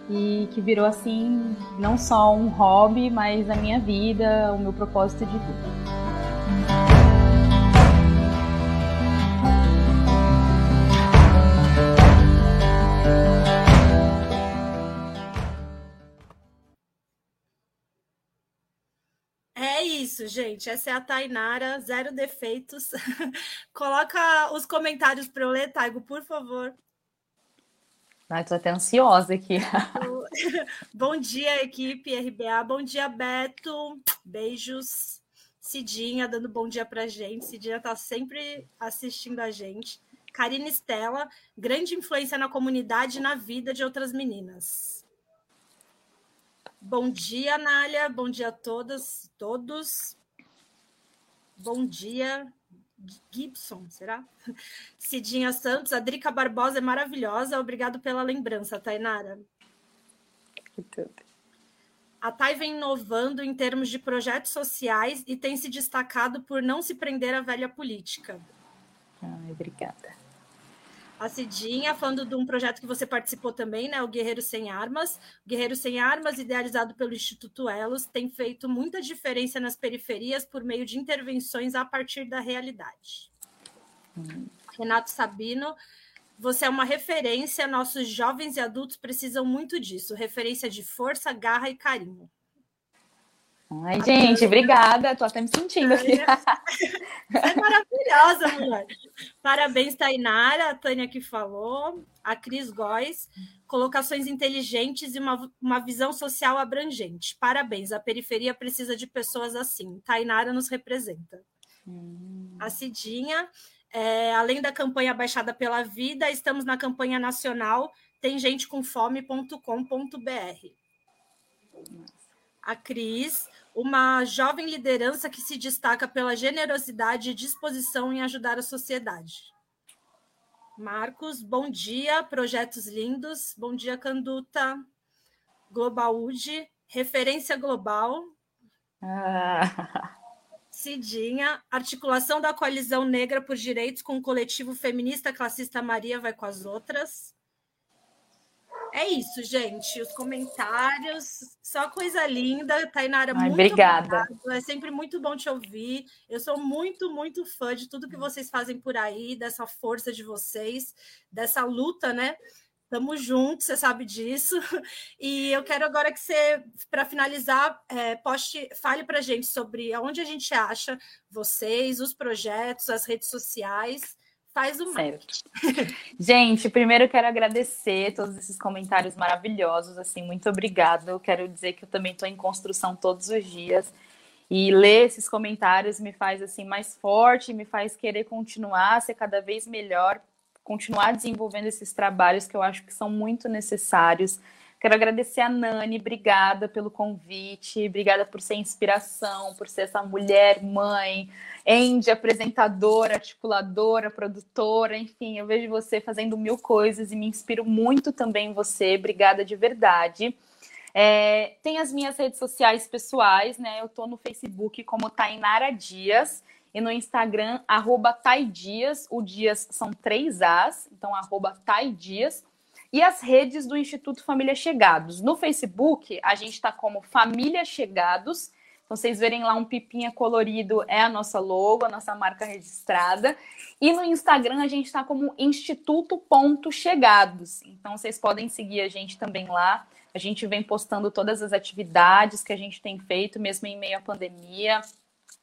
e que virou assim, não só um hobby, mas a minha vida, o meu propósito de vida. Isso, gente, essa é a Tainara, 0 defeitos. Coloca os comentários para eu ler, Taigo, por favor. Ah, estou até ansiosa aqui. Bom dia, equipe RBA. Bom dia, Beto. Beijos. Cidinha dando bom dia para a gente. Cidinha está sempre assistindo a gente. Karina Estela, grande influência na comunidade e na vida de outras meninas. Bom dia, Nália. Bom dia a todas, todos. Bom dia, Gibson, será? Cidinha Santos, a Drica Barbosa é maravilhosa. Obrigado pela lembrança, Tainara. Que tudo. A Thay vem inovando em termos de projetos sociais e tem se destacado por não se prender à velha política. Ai, obrigada. A Cidinha, falando de um projeto que você participou também, né? O Guerreiro Sem Armas. O Guerreiro Sem Armas, idealizado pelo Instituto Elos, tem feito muita diferença nas periferias por meio de intervenções a partir da realidade. Renato Sabino, você é uma referência. Nossos jovens e adultos precisam muito disso. Referência de força, garra e carinho. Ai, gente, obrigada. Tô até me sentindo aqui. É maravilhosa, mulher. Parabéns, Tainara, a Tânia que falou, a Cris Góes. Colocações inteligentes e uma visão social abrangente. Parabéns, a periferia precisa de pessoas assim. Tainara nos representa. A Cidinha, além da campanha Baixada pela Vida, estamos na campanha nacional temgentecomfome.com.br. A Cris, uma jovem liderança que se destaca pela generosidade e disposição em ajudar a sociedade. Marcos, bom dia, projetos lindos. Bom dia, Canduta. Globalud, referência global. Cidinha, articulação da coalizão negra por direitos com o coletivo feminista classista Maria Vai com as Outras. É isso, gente. Os comentários, só coisa linda. Tainara, ai, muito obrigada. É sempre muito bom te ouvir. Eu sou muito, muito fã de tudo que vocês fazem por aí, dessa força de vocês, dessa luta, né? Tamo junto, você sabe disso. E eu quero agora que você, para finalizar, fale para a gente sobre onde a gente acha vocês, os projetos, as redes sociais. Faz o certo. Gente, primeiro quero agradecer todos esses comentários maravilhosos, assim, muito obrigada. Eu quero dizer que eu também estou em construção todos os dias, e ler esses comentários me faz assim mais forte, me faz querer continuar, ser cada vez melhor, continuar desenvolvendo esses trabalhos que eu acho que são muito necessários. Quero agradecer a Nani, obrigada pelo convite, obrigada por ser inspiração, por ser essa mulher, mãe, Andy, apresentadora, articuladora, produtora, enfim, eu vejo você fazendo mil coisas e me inspiro muito também em você, obrigada de verdade. É, tem as minhas redes sociais pessoais, né? Eu tô no Facebook como Tainara Dias e no Instagram, @taidias, o Dias são 3 As, então @taidias. E as redes do Instituto Família Chegados. No Facebook, a gente está como Família Chegados. Então, vocês verem lá um pipinha colorido, é a nossa logo, a nossa marca registrada. E no Instagram, a gente está como instituto.chegados. Então, vocês podem seguir a gente também lá. A gente vem postando todas as atividades que a gente tem feito, mesmo em meio à pandemia,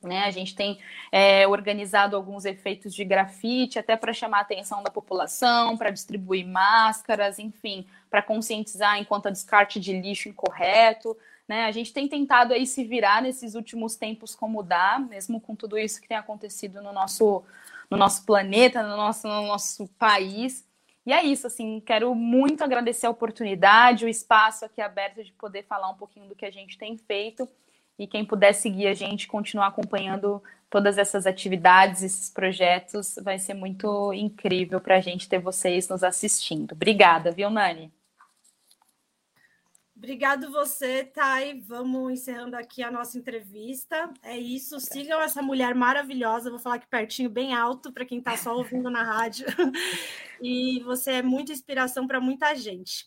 né? A gente tem organizado alguns efeitos de grafite, até para chamar a atenção da população, para distribuir máscaras, enfim, para conscientizar enquanto a descarte de lixo incorreto, né? A gente tem tentado aí se virar nesses últimos tempos como dá, mesmo com tudo isso que tem acontecido no nosso planeta, no nosso país. E é isso, assim, quero muito agradecer a oportunidade, o espaço aqui aberto de poder falar um pouquinho do que a gente tem feito e quem puder seguir a gente, continuar acompanhando todas essas atividades, esses projetos, vai ser muito incrível para a gente ter vocês nos assistindo. Obrigada, viu, Nani? Obrigado você, Thay. Vamos encerrando aqui a nossa entrevista. É isso, sigam essa mulher maravilhosa. Vou falar aqui pertinho, bem alto, para quem está só ouvindo na rádio. E você é muita inspiração para muita gente.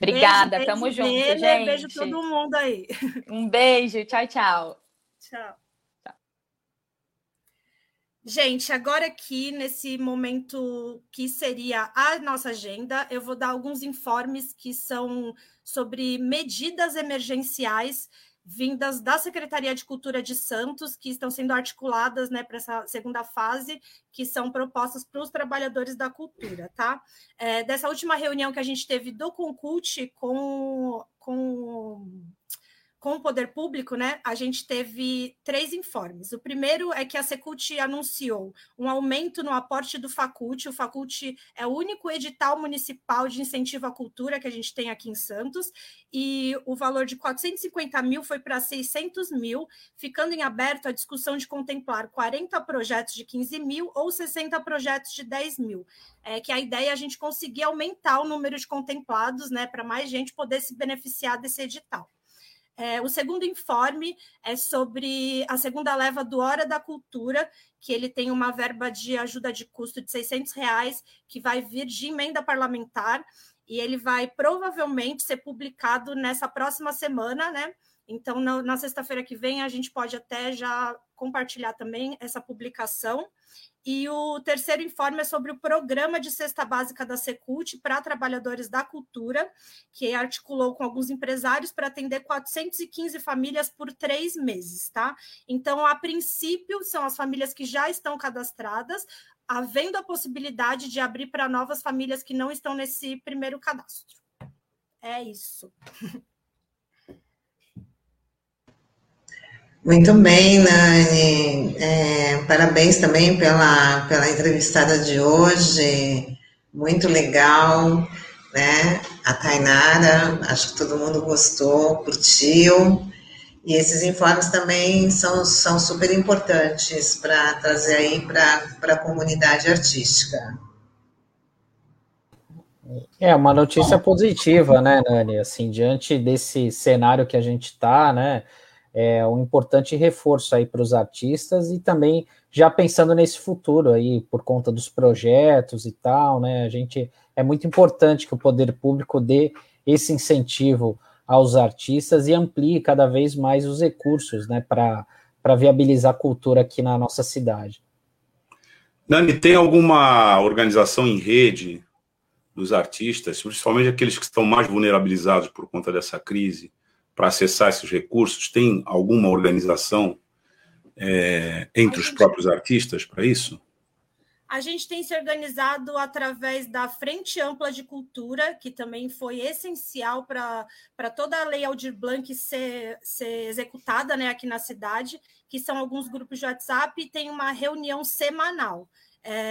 Obrigada, beijo, tamo junto, gente. Beijo todo mundo aí. Um beijo, tchau, tchau. Tchau. Gente, agora aqui, nesse momento que seria a nossa agenda, eu vou dar alguns informes que são sobre medidas emergenciais vindas da Secretaria de Cultura de Santos, que estão sendo articuladas, né, para essa segunda fase, que são propostas para os trabalhadores da cultura, tá? Dessa última reunião que a gente teve do Concult com o poder público, né, a gente teve 3 informes. O primeiro é que a Secult anunciou um aumento no aporte do Faculte. O Faculte é o único edital municipal de incentivo à cultura que a gente tem aqui em Santos, e o valor de 450 mil foi para 600 mil, ficando em aberto a discussão de contemplar 40 projetos de 15 mil ou 60 projetos de 10 mil. É que a ideia é a gente conseguir aumentar o número de contemplados, né, para mais gente poder se beneficiar desse edital. O segundo informe é sobre a segunda leva do Hora da Cultura, que ele tem uma verba de ajuda de custo de R$600, que vai vir de emenda parlamentar, e ele vai provavelmente ser publicado nessa próxima semana, né? Então, na sexta-feira que vem, a gente pode até já compartilhar também essa publicação. E o terceiro informe é sobre o programa de cesta básica da Secult para trabalhadores da cultura, que articulou com alguns empresários para atender 415 famílias por 3 meses, tá? Então, a princípio, são as famílias que já estão cadastradas, havendo a possibilidade de abrir para novas famílias que não estão nesse primeiro cadastro. É isso. Muito bem, Nani. Parabéns também pela entrevistada de hoje. Muito legal, né? A Tainara, acho que todo mundo gostou, curtiu. E esses informes também são super importantes para trazer aí para a comunidade artística. É uma notícia positiva, né, Nani? Assim, diante desse cenário que a gente está, né? É um importante reforço aí para os artistas e também já pensando nesse futuro aí, por conta dos projetos e tal, né? É muito importante que o poder público dê esse incentivo aos artistas e amplie cada vez mais os recursos, né, para viabilizar a cultura aqui na nossa cidade. Nani, tem alguma organização em rede dos artistas, principalmente aqueles que estão mais vulnerabilizados por conta dessa crise, para acessar esses recursos? Tem alguma organização entre os próprios artistas para isso? A gente tem se organizado através da Frente Ampla de Cultura, que também foi essencial para toda a Lei Aldir Blanc ser executada, né, aqui na cidade, que são alguns grupos de WhatsApp e tem uma reunião semanal.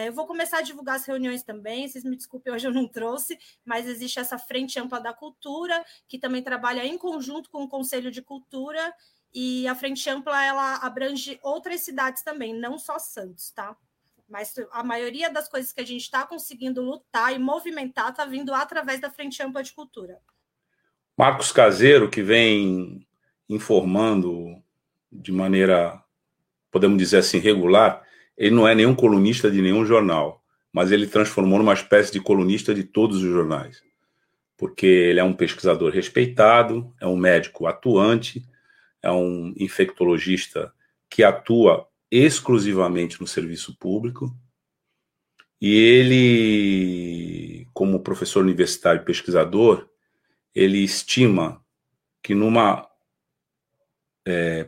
Eu vou começar a divulgar as reuniões também, vocês me desculpem, hoje eu não trouxe, mas existe essa Frente Ampla da Cultura, que também trabalha em conjunto com o Conselho de Cultura, e a Frente Ampla ela abrange outras cidades também, não só Santos, tá? Mas a maioria das coisas que a gente está conseguindo lutar e movimentar está vindo através da Frente Ampla de Cultura. Marcos Caseiro, que vem informando de maneira, podemos dizer assim, regular, ele não é nenhum colunista de nenhum jornal, mas ele transformou numa espécie de colunista de todos os jornais, porque ele é um pesquisador respeitado, é um médico atuante, é um infectologista que atua exclusivamente no serviço público, e ele, como professor universitário e pesquisador, ele estima que numa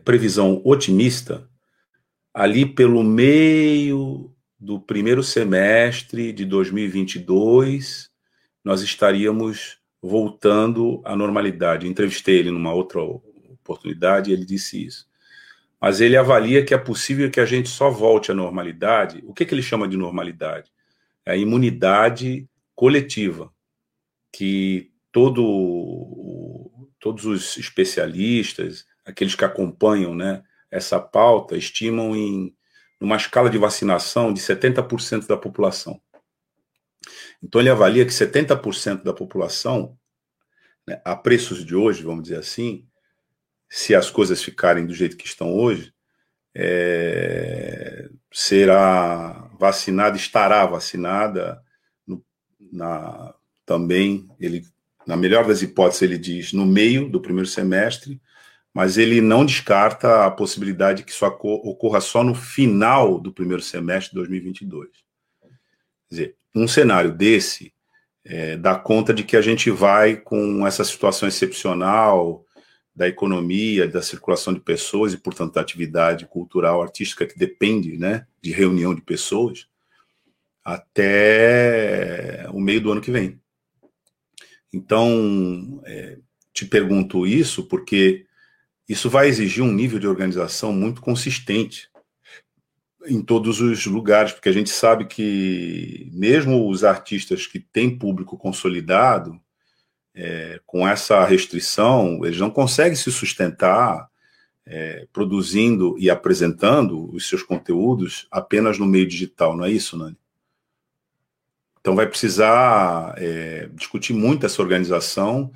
previsão otimista, ali pelo meio do primeiro semestre de 2022, nós estaríamos voltando à normalidade. Entrevistei ele numa outra oportunidade e ele disse isso. Mas ele avalia que é possível que a gente só volte à normalidade. O que ele chama de normalidade? É a imunidade coletiva, que todos os especialistas, aqueles que acompanham, né, essa pauta, estimam em uma escala de vacinação de 70% da população. Então, ele avalia que 70% da população, né, a preços de hoje, vamos dizer assim, se as coisas ficarem do jeito que estão hoje, estará vacinada também, ele, na melhor das hipóteses, ele diz, no meio do primeiro semestre, mas ele não descarta a possibilidade que isso ocorra só no final do primeiro semestre de 2022. Quer dizer, um cenário desse dá conta de que a gente vai, com essa situação excepcional da economia, da circulação de pessoas e, portanto, da atividade cultural, artística, que depende, né, de reunião de pessoas, até o meio do ano que vem. Então, te pergunto isso porque isso vai exigir um nível de organização muito consistente em todos os lugares, porque a gente sabe que mesmo os artistas que têm público consolidado, com essa restrição, eles não conseguem se sustentar produzindo e apresentando os seus conteúdos apenas no meio digital, não é isso, Nani? Então vai precisar discutir muito essa organização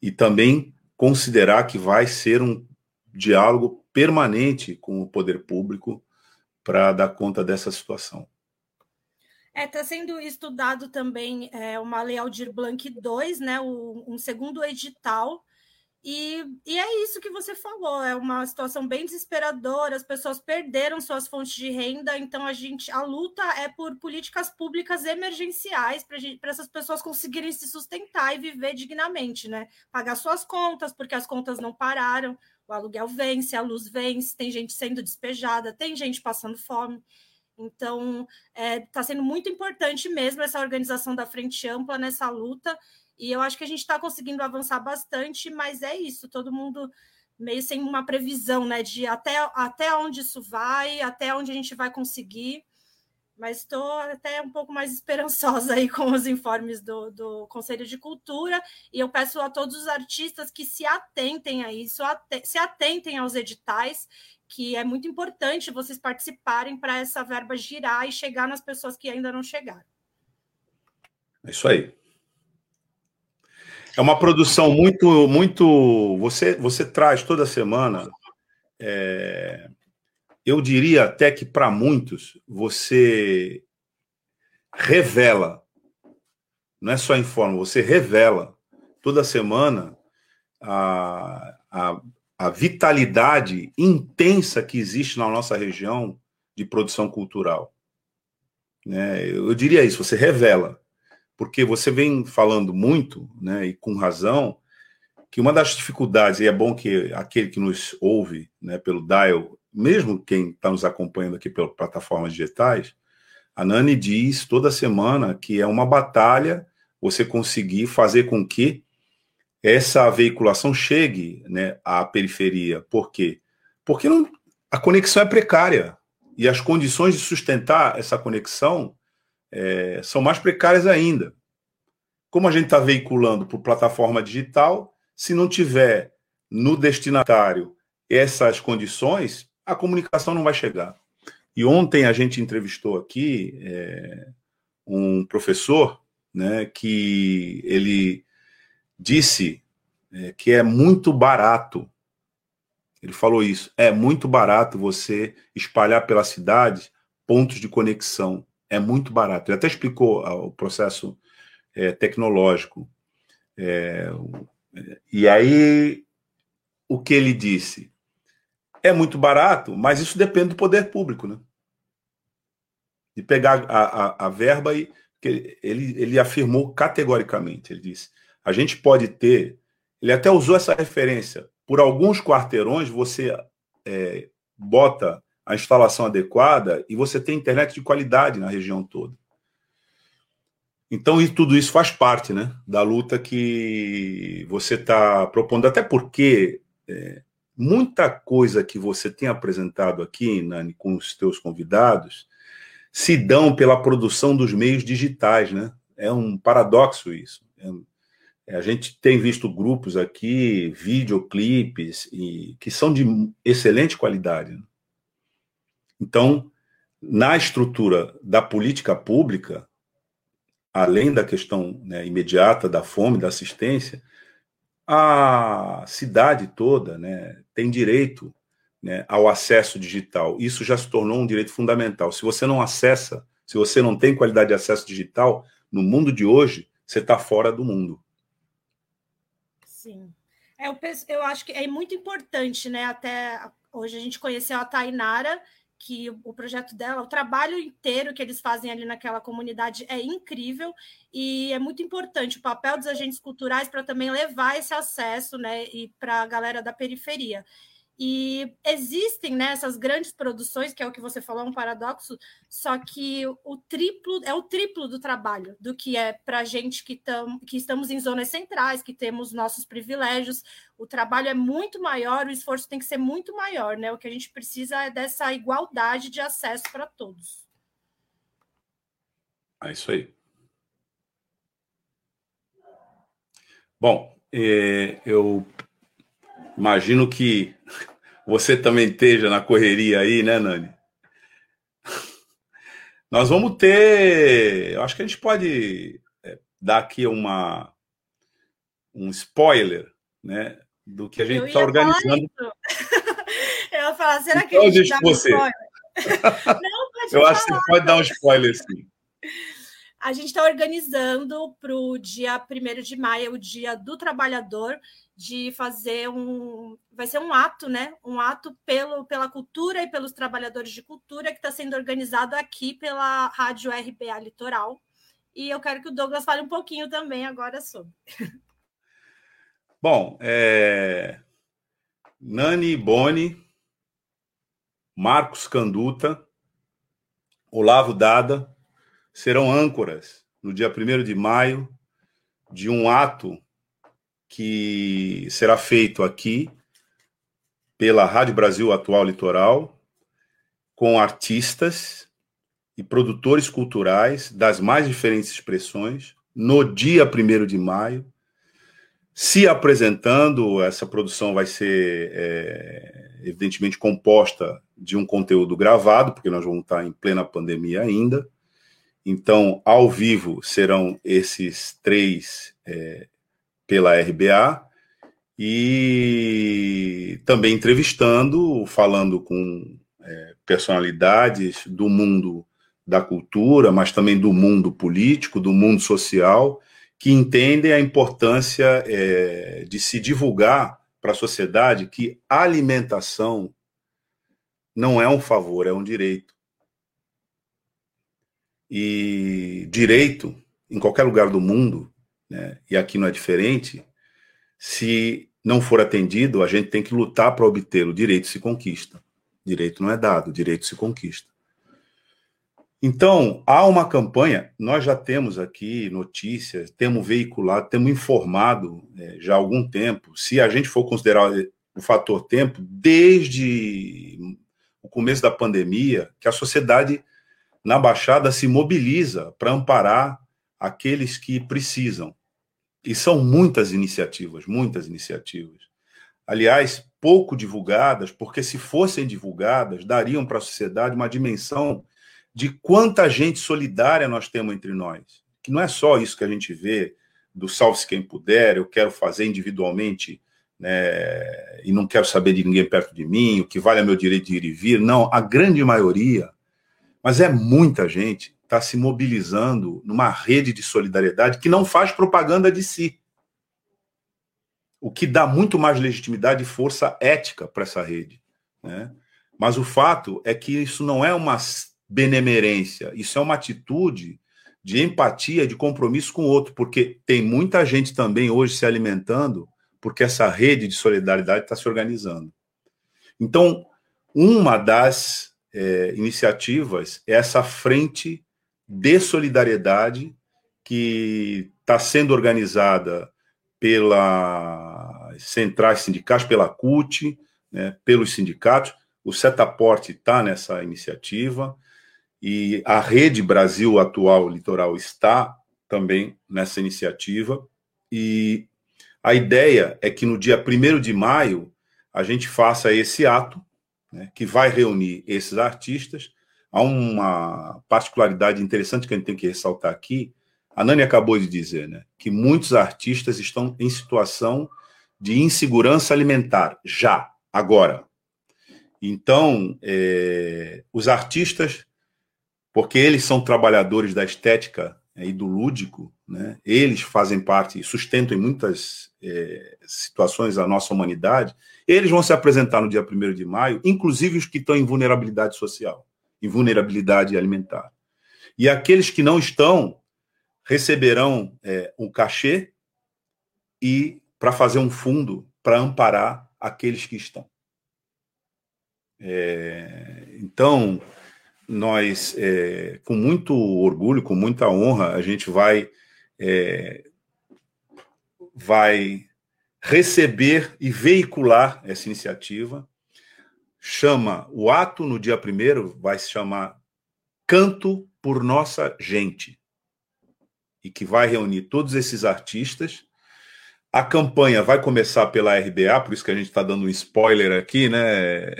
e também considerar que vai ser um diálogo permanente com o poder público para dar conta dessa situação. Está sendo estudado também uma Lei Aldir Blanc 2, né, um segundo edital, e é isso que você falou, é uma situação bem desesperadora, as pessoas perderam suas fontes de renda, então a luta é por políticas públicas emergenciais para essas pessoas conseguirem se sustentar e viver dignamente, né? Pagar suas contas, porque as contas não pararam, o aluguel vence, a luz vence, tem gente sendo despejada, tem gente passando fome. Então, está sendo muito importante mesmo essa organização da Frente Ampla nessa luta, e eu acho que a gente está conseguindo avançar bastante, mas é isso, todo mundo meio sem uma previsão, né, de até onde isso vai, até onde a gente vai conseguir, mas estou até um pouco mais esperançosa aí com os informes do Conselho de Cultura, e eu peço a todos os artistas que se atentem a isso, se atentem aos editais, que é muito importante vocês participarem para essa verba girar e chegar nas pessoas que ainda não chegaram. É isso aí. É uma produção muito... Você traz toda semana... eu diria até que, para muitos, você revela. Não é só informa, você revela toda semana a vitalidade intensa que existe na nossa região de produção cultural. Né? Eu diria isso, você revela, porque você vem falando muito, né, e com razão, que uma das dificuldades, e é bom que aquele que nos ouve, né, pelo dial, mesmo quem está nos acompanhando aqui pelas plataformas digitais, a Nani diz toda semana que é uma batalha você conseguir fazer com que essa veiculação chegue, né, à periferia. Por quê? Porque a conexão é precária. E as condições de sustentar essa conexão são mais precárias ainda. Como a gente está veiculando por plataforma digital, se não tiver no destinatário essas condições, a comunicação não vai chegar. E ontem a gente entrevistou aqui um professor, né, que ele disse que é muito barato, ele falou isso, é muito barato você espalhar pela cidade pontos de conexão, é muito barato. Ele até explicou o processo tecnológico. E aí, o que ele disse? É muito barato, mas isso depende do poder público, né? De pegar a verba e... Ele afirmou categoricamente, ele disse, a gente pode ter... Ele até usou essa referência. Por alguns quarteirões, você bota a instalação adequada e você tem internet de qualidade na região toda. Então, e tudo isso faz parte, né, da luta que você está propondo. Até porque muita coisa que você tem apresentado aqui, Nani, com os teus convidados, se dão pela produção dos meios digitais, né? É um paradoxo isso. A gente tem visto grupos aqui, videoclipes, que são de excelente qualidade. Então, na estrutura da política pública, além da questão, né, imediata da fome, da assistência, a cidade toda, né, tem direito, né, ao acesso digital. Isso já se tornou um direito fundamental. Se você não acessa, se você não tem qualidade de acesso digital, no mundo de hoje, você está fora do mundo. Sim. Eu acho que é muito importante, né? Até hoje a gente conheceu a Tainara, que o projeto dela, o trabalho inteiro que eles fazem ali naquela comunidade é incrível, e é muito importante o papel dos agentes culturais para também levar esse acesso, né, e para a galera da periferia. E existem, né, essas grandes produções, que é o que você falou, é um paradoxo, só que o triplo do trabalho do que é para a gente que estamos em zonas centrais, que temos nossos privilégios. O trabalho é muito maior, o esforço tem que ser muito maior, né? O que a gente precisa é dessa igualdade de acesso para todos. É isso aí. Bom, eu... imagino que você também esteja na correria aí, né, Nani? Nós vamos ter... Eu acho que a gente pode dar aqui um spoiler, né, do que a gente está organizando. Eu ia falar, será que então, a gente dá um spoiler? Não, pode eu acho que você pode dar um spoiler, sim. A gente está organizando para o dia 1º de maio, o Dia do Trabalhador, de fazer vai ser um ato, né? Um ato pela cultura e pelos trabalhadores de cultura, que está sendo organizado aqui pela Rádio RBA Litoral. E eu quero que o Douglas fale um pouquinho também agora sobre. Bom, Nani Boni, Marcos Canduta, Olavo Dada serão âncoras no dia 1º de maio de um ato que será feito aqui pela Rádio Brasil Atual Litoral, com artistas e produtores culturais das mais diferentes expressões, no dia 1º de maio, se apresentando. Essa produção vai ser, evidentemente, composta de um conteúdo gravado, porque nós vamos estar em plena pandemia ainda. Então, ao vivo, serão esses três... pela RBA, e também entrevistando, falando com personalidades do mundo da cultura, mas também do mundo político, do mundo social, que entendem a importância de se divulgar para a sociedade que a alimentação não é um favor, é um direito. E direito, em qualquer lugar do mundo, né? E aqui não é diferente, se não for atendido, a gente tem que lutar para obtê-lo. Direito se conquista. Direito não é dado, direito se conquista. Então, há uma campanha, nós já temos aqui notícias, temos veiculado, temos informado já há algum tempo, se a gente for considerar o fator tempo, desde o começo da pandemia, que a sociedade na Baixada se mobiliza para amparar aqueles que precisam. E são muitas iniciativas, muitas iniciativas. Aliás, pouco divulgadas, porque se fossem divulgadas, dariam para a sociedade uma dimensão de quanta gente solidária nós temos entre nós. Que não é só isso que a gente vê do salve-se quem puder, eu quero fazer individualmente, né, e não quero saber de ninguém perto de mim, o que vale é meu direito de ir e vir. Não, a grande maioria, mas é muita gente, está se mobilizando numa rede de solidariedade que não faz propaganda de si. O que dá muito mais legitimidade e força ética para essa rede, né? Mas o fato é que isso não é uma benemerência, isso é uma atitude de empatia, de compromisso com o outro, porque tem muita gente também hoje se alimentando porque essa rede de solidariedade está se organizando. Então, uma das iniciativas é essa frente de solidariedade que está sendo organizada pelas centrais sindicais, pela CUT, né, pelos sindicatos. O Setaporte está nessa iniciativa, e a Rede Brasil Atual Litoral está também nessa iniciativa, e a ideia é que no dia 1º de maio a gente faça esse ato, né, que vai reunir esses artistas. Há uma particularidade interessante que a gente tem que ressaltar aqui. A Nani acabou de dizer, né, que muitos artistas estão em situação de insegurança alimentar, já, agora. Então, os artistas, porque eles são trabalhadores da estética e do lúdico, né? Eles fazem parte, sustentam em muitas situações a nossa humanidade, eles vão se apresentar no dia 1º de maio, inclusive os que estão em vulnerabilidade social, em vulnerabilidade alimentar. E aqueles que não estão receberão um cachê e para fazer um fundo para amparar aqueles que estão. Então, nós, com muito orgulho, com muita honra, a gente vai receber e veicular essa iniciativa. Chama o ato, no dia 1º, vai se chamar Canto por Nossa Gente, e que vai reunir todos esses artistas. A campanha vai começar pela RBA, por isso que a gente está dando um spoiler aqui, né,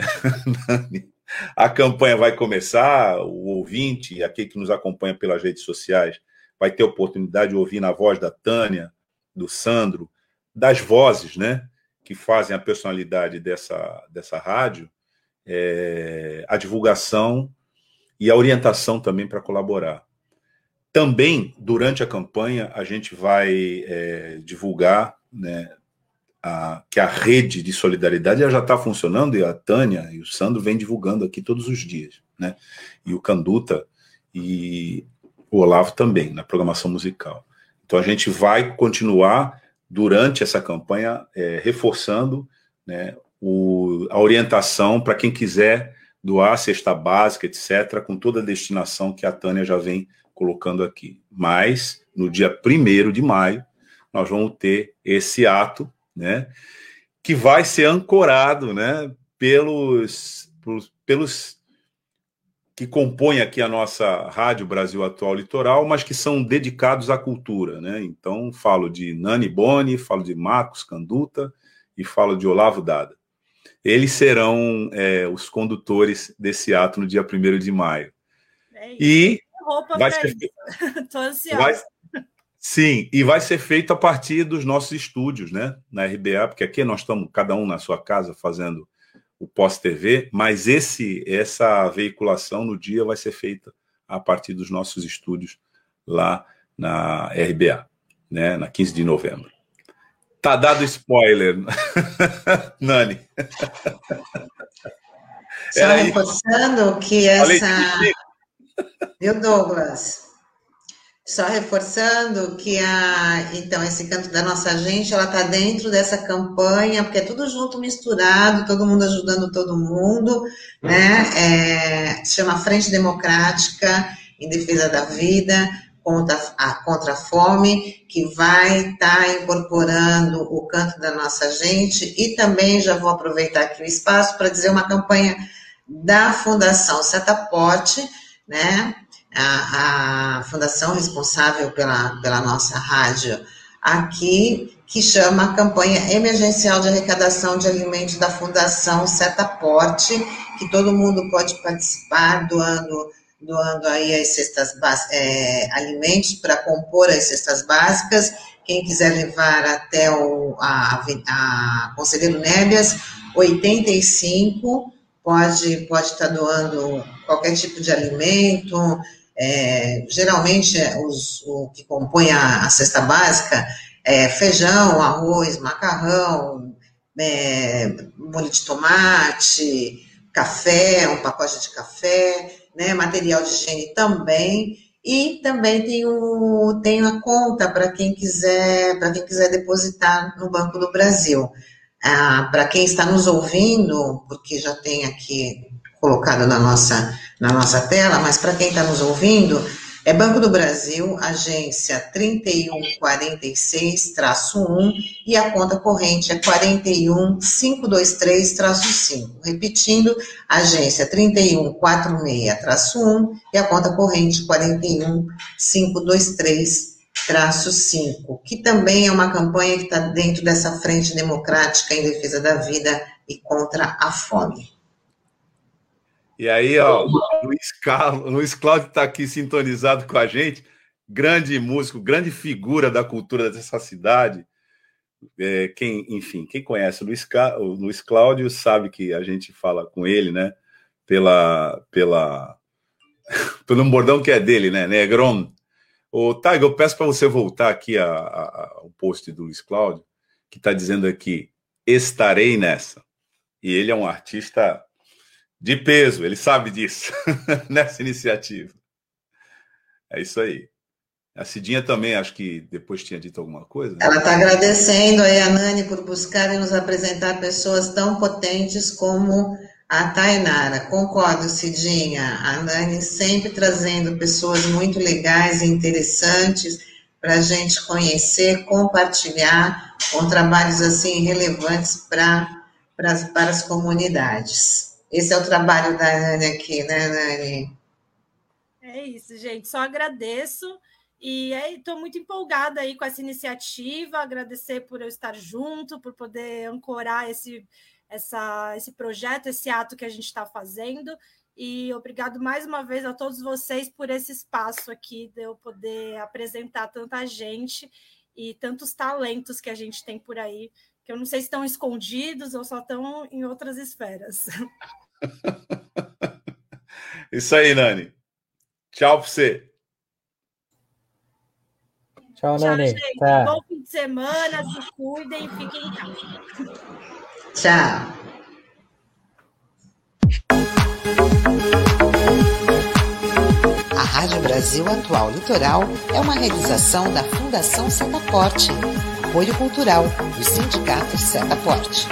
Nani? A campanha vai começar, o ouvinte, aquele que nos acompanha pelas redes sociais, vai ter oportunidade de ouvir na voz da Tânia, do Sandro, das vozes, né, que fazem a personalidade dessa rádio, a divulgação e a orientação também para colaborar. Também, durante a campanha, a gente vai divulgar, né, que a rede de solidariedade já está funcionando, e a Tânia e o Sandro vêm divulgando aqui todos os dias, né? E o Canduta e o Olavo também, na programação musical. Então, a gente vai continuar, durante essa campanha, reforçando, né, a orientação para quem quiser doar cesta básica, etc., com toda a destinação que a Tânia já vem colocando aqui. Mas, no dia 1º de maio, nós vamos ter esse ato, né, que vai ser ancorado, né, pelos que compõem aqui a nossa Rádio Brasil Atual Litoral, mas que são dedicados à cultura, né? Então, falo de Nani Boni, falo de Marcos Canduta e falo de Olavo Dada. Eles serão os condutores desse ato no dia 1º de maio. E roupa vai ser feito. Tô ansiosa. Sim, e vai ser feito a partir dos nossos estúdios, né, na RBA, porque aqui nós estamos, cada um na sua casa, fazendo o Pós-TV, mas essa veiculação no dia vai ser feita a partir dos nossos estúdios lá na RBA, né, na 15 de novembro. Tá dado spoiler, Nani. Só reforçando que Viu, Douglas? Só reforçando que esse Canto da Nossa Gente, ela está dentro dessa campanha, porque é tudo junto, misturado, todo mundo ajudando todo mundo, né? Se chama Frente Democrática em Defesa da Vida contra a Fome, que vai estar incorporando o Canto da Nossa Gente. E também já vou aproveitar aqui o espaço para dizer uma campanha da Fundação Setaporte, né, a fundação responsável pela nossa rádio aqui, que chama a campanha emergencial de arrecadação de alimentos da Fundação Setaporte, que todo mundo pode participar doando aí as cestas alimentos para compor as cestas básicas. Quem quiser levar até a Conselheiro Nébias 85, pode estar doando qualquer tipo de alimento. Geralmente o que compõe a cesta básica é feijão, arroz, macarrão, molho de tomate, café, um pacote de café, né, material de higiene também. E também tem a conta para quem quiser depositar no Banco do Brasil. Para quem está nos ouvindo, porque já tem aqui colocado na nossa tela, mas para quem está nos ouvindo, é Banco do Brasil, agência 3146-1, e a conta corrente é 41523-5. Repetindo, agência 3146-1 e a conta corrente 41523-5, que também é uma campanha que está dentro dessa frente democrática em defesa da vida e contra a fome. E aí, ó, Luiz Cláudio está aqui sintonizado com a gente, grande músico, grande figura da cultura dessa cidade. Quem conhece o Luiz Cláudio sabe que a gente fala com ele, né? Pelo bordão que é dele, né? Negron. Ô, Taigo, eu peço para você voltar aqui o post do Luiz Cláudio, que está dizendo aqui, estarei nessa. E ele é um artista de peso, ele sabe disso, nessa iniciativa. É isso aí. A Cidinha também, acho que depois tinha dito alguma coisa. Né? Ela está agradecendo aí a Nani por buscar e nos apresentar pessoas tão potentes como a Tainara. Concordo, Cidinha. A Nani sempre trazendo pessoas muito legais e interessantes para a gente conhecer, compartilhar, com trabalhos assim relevantes para as comunidades. Esse é o trabalho da Nani aqui, né, Nani? É isso, gente. Só agradeço e estou muito empolgada aí com essa iniciativa. Agradecer por eu estar junto, por poder ancorar esse projeto, esse ato que a gente está fazendo. E obrigado mais uma vez a todos vocês por esse espaço aqui de eu poder apresentar tanta gente e tantos talentos que a gente tem por aí, que eu não sei se estão escondidos ou só estão em outras esferas. Isso aí, Nani. Tchau para você. Tchau, Nani. Tchau, tá. Bom fim de semana, se cuidem, fiquem em casa. Tchau. A Rádio Brasil Atual Litoral é uma realização da Fundação Setaporte. Apoio Cultural do Sindicato Setaporte.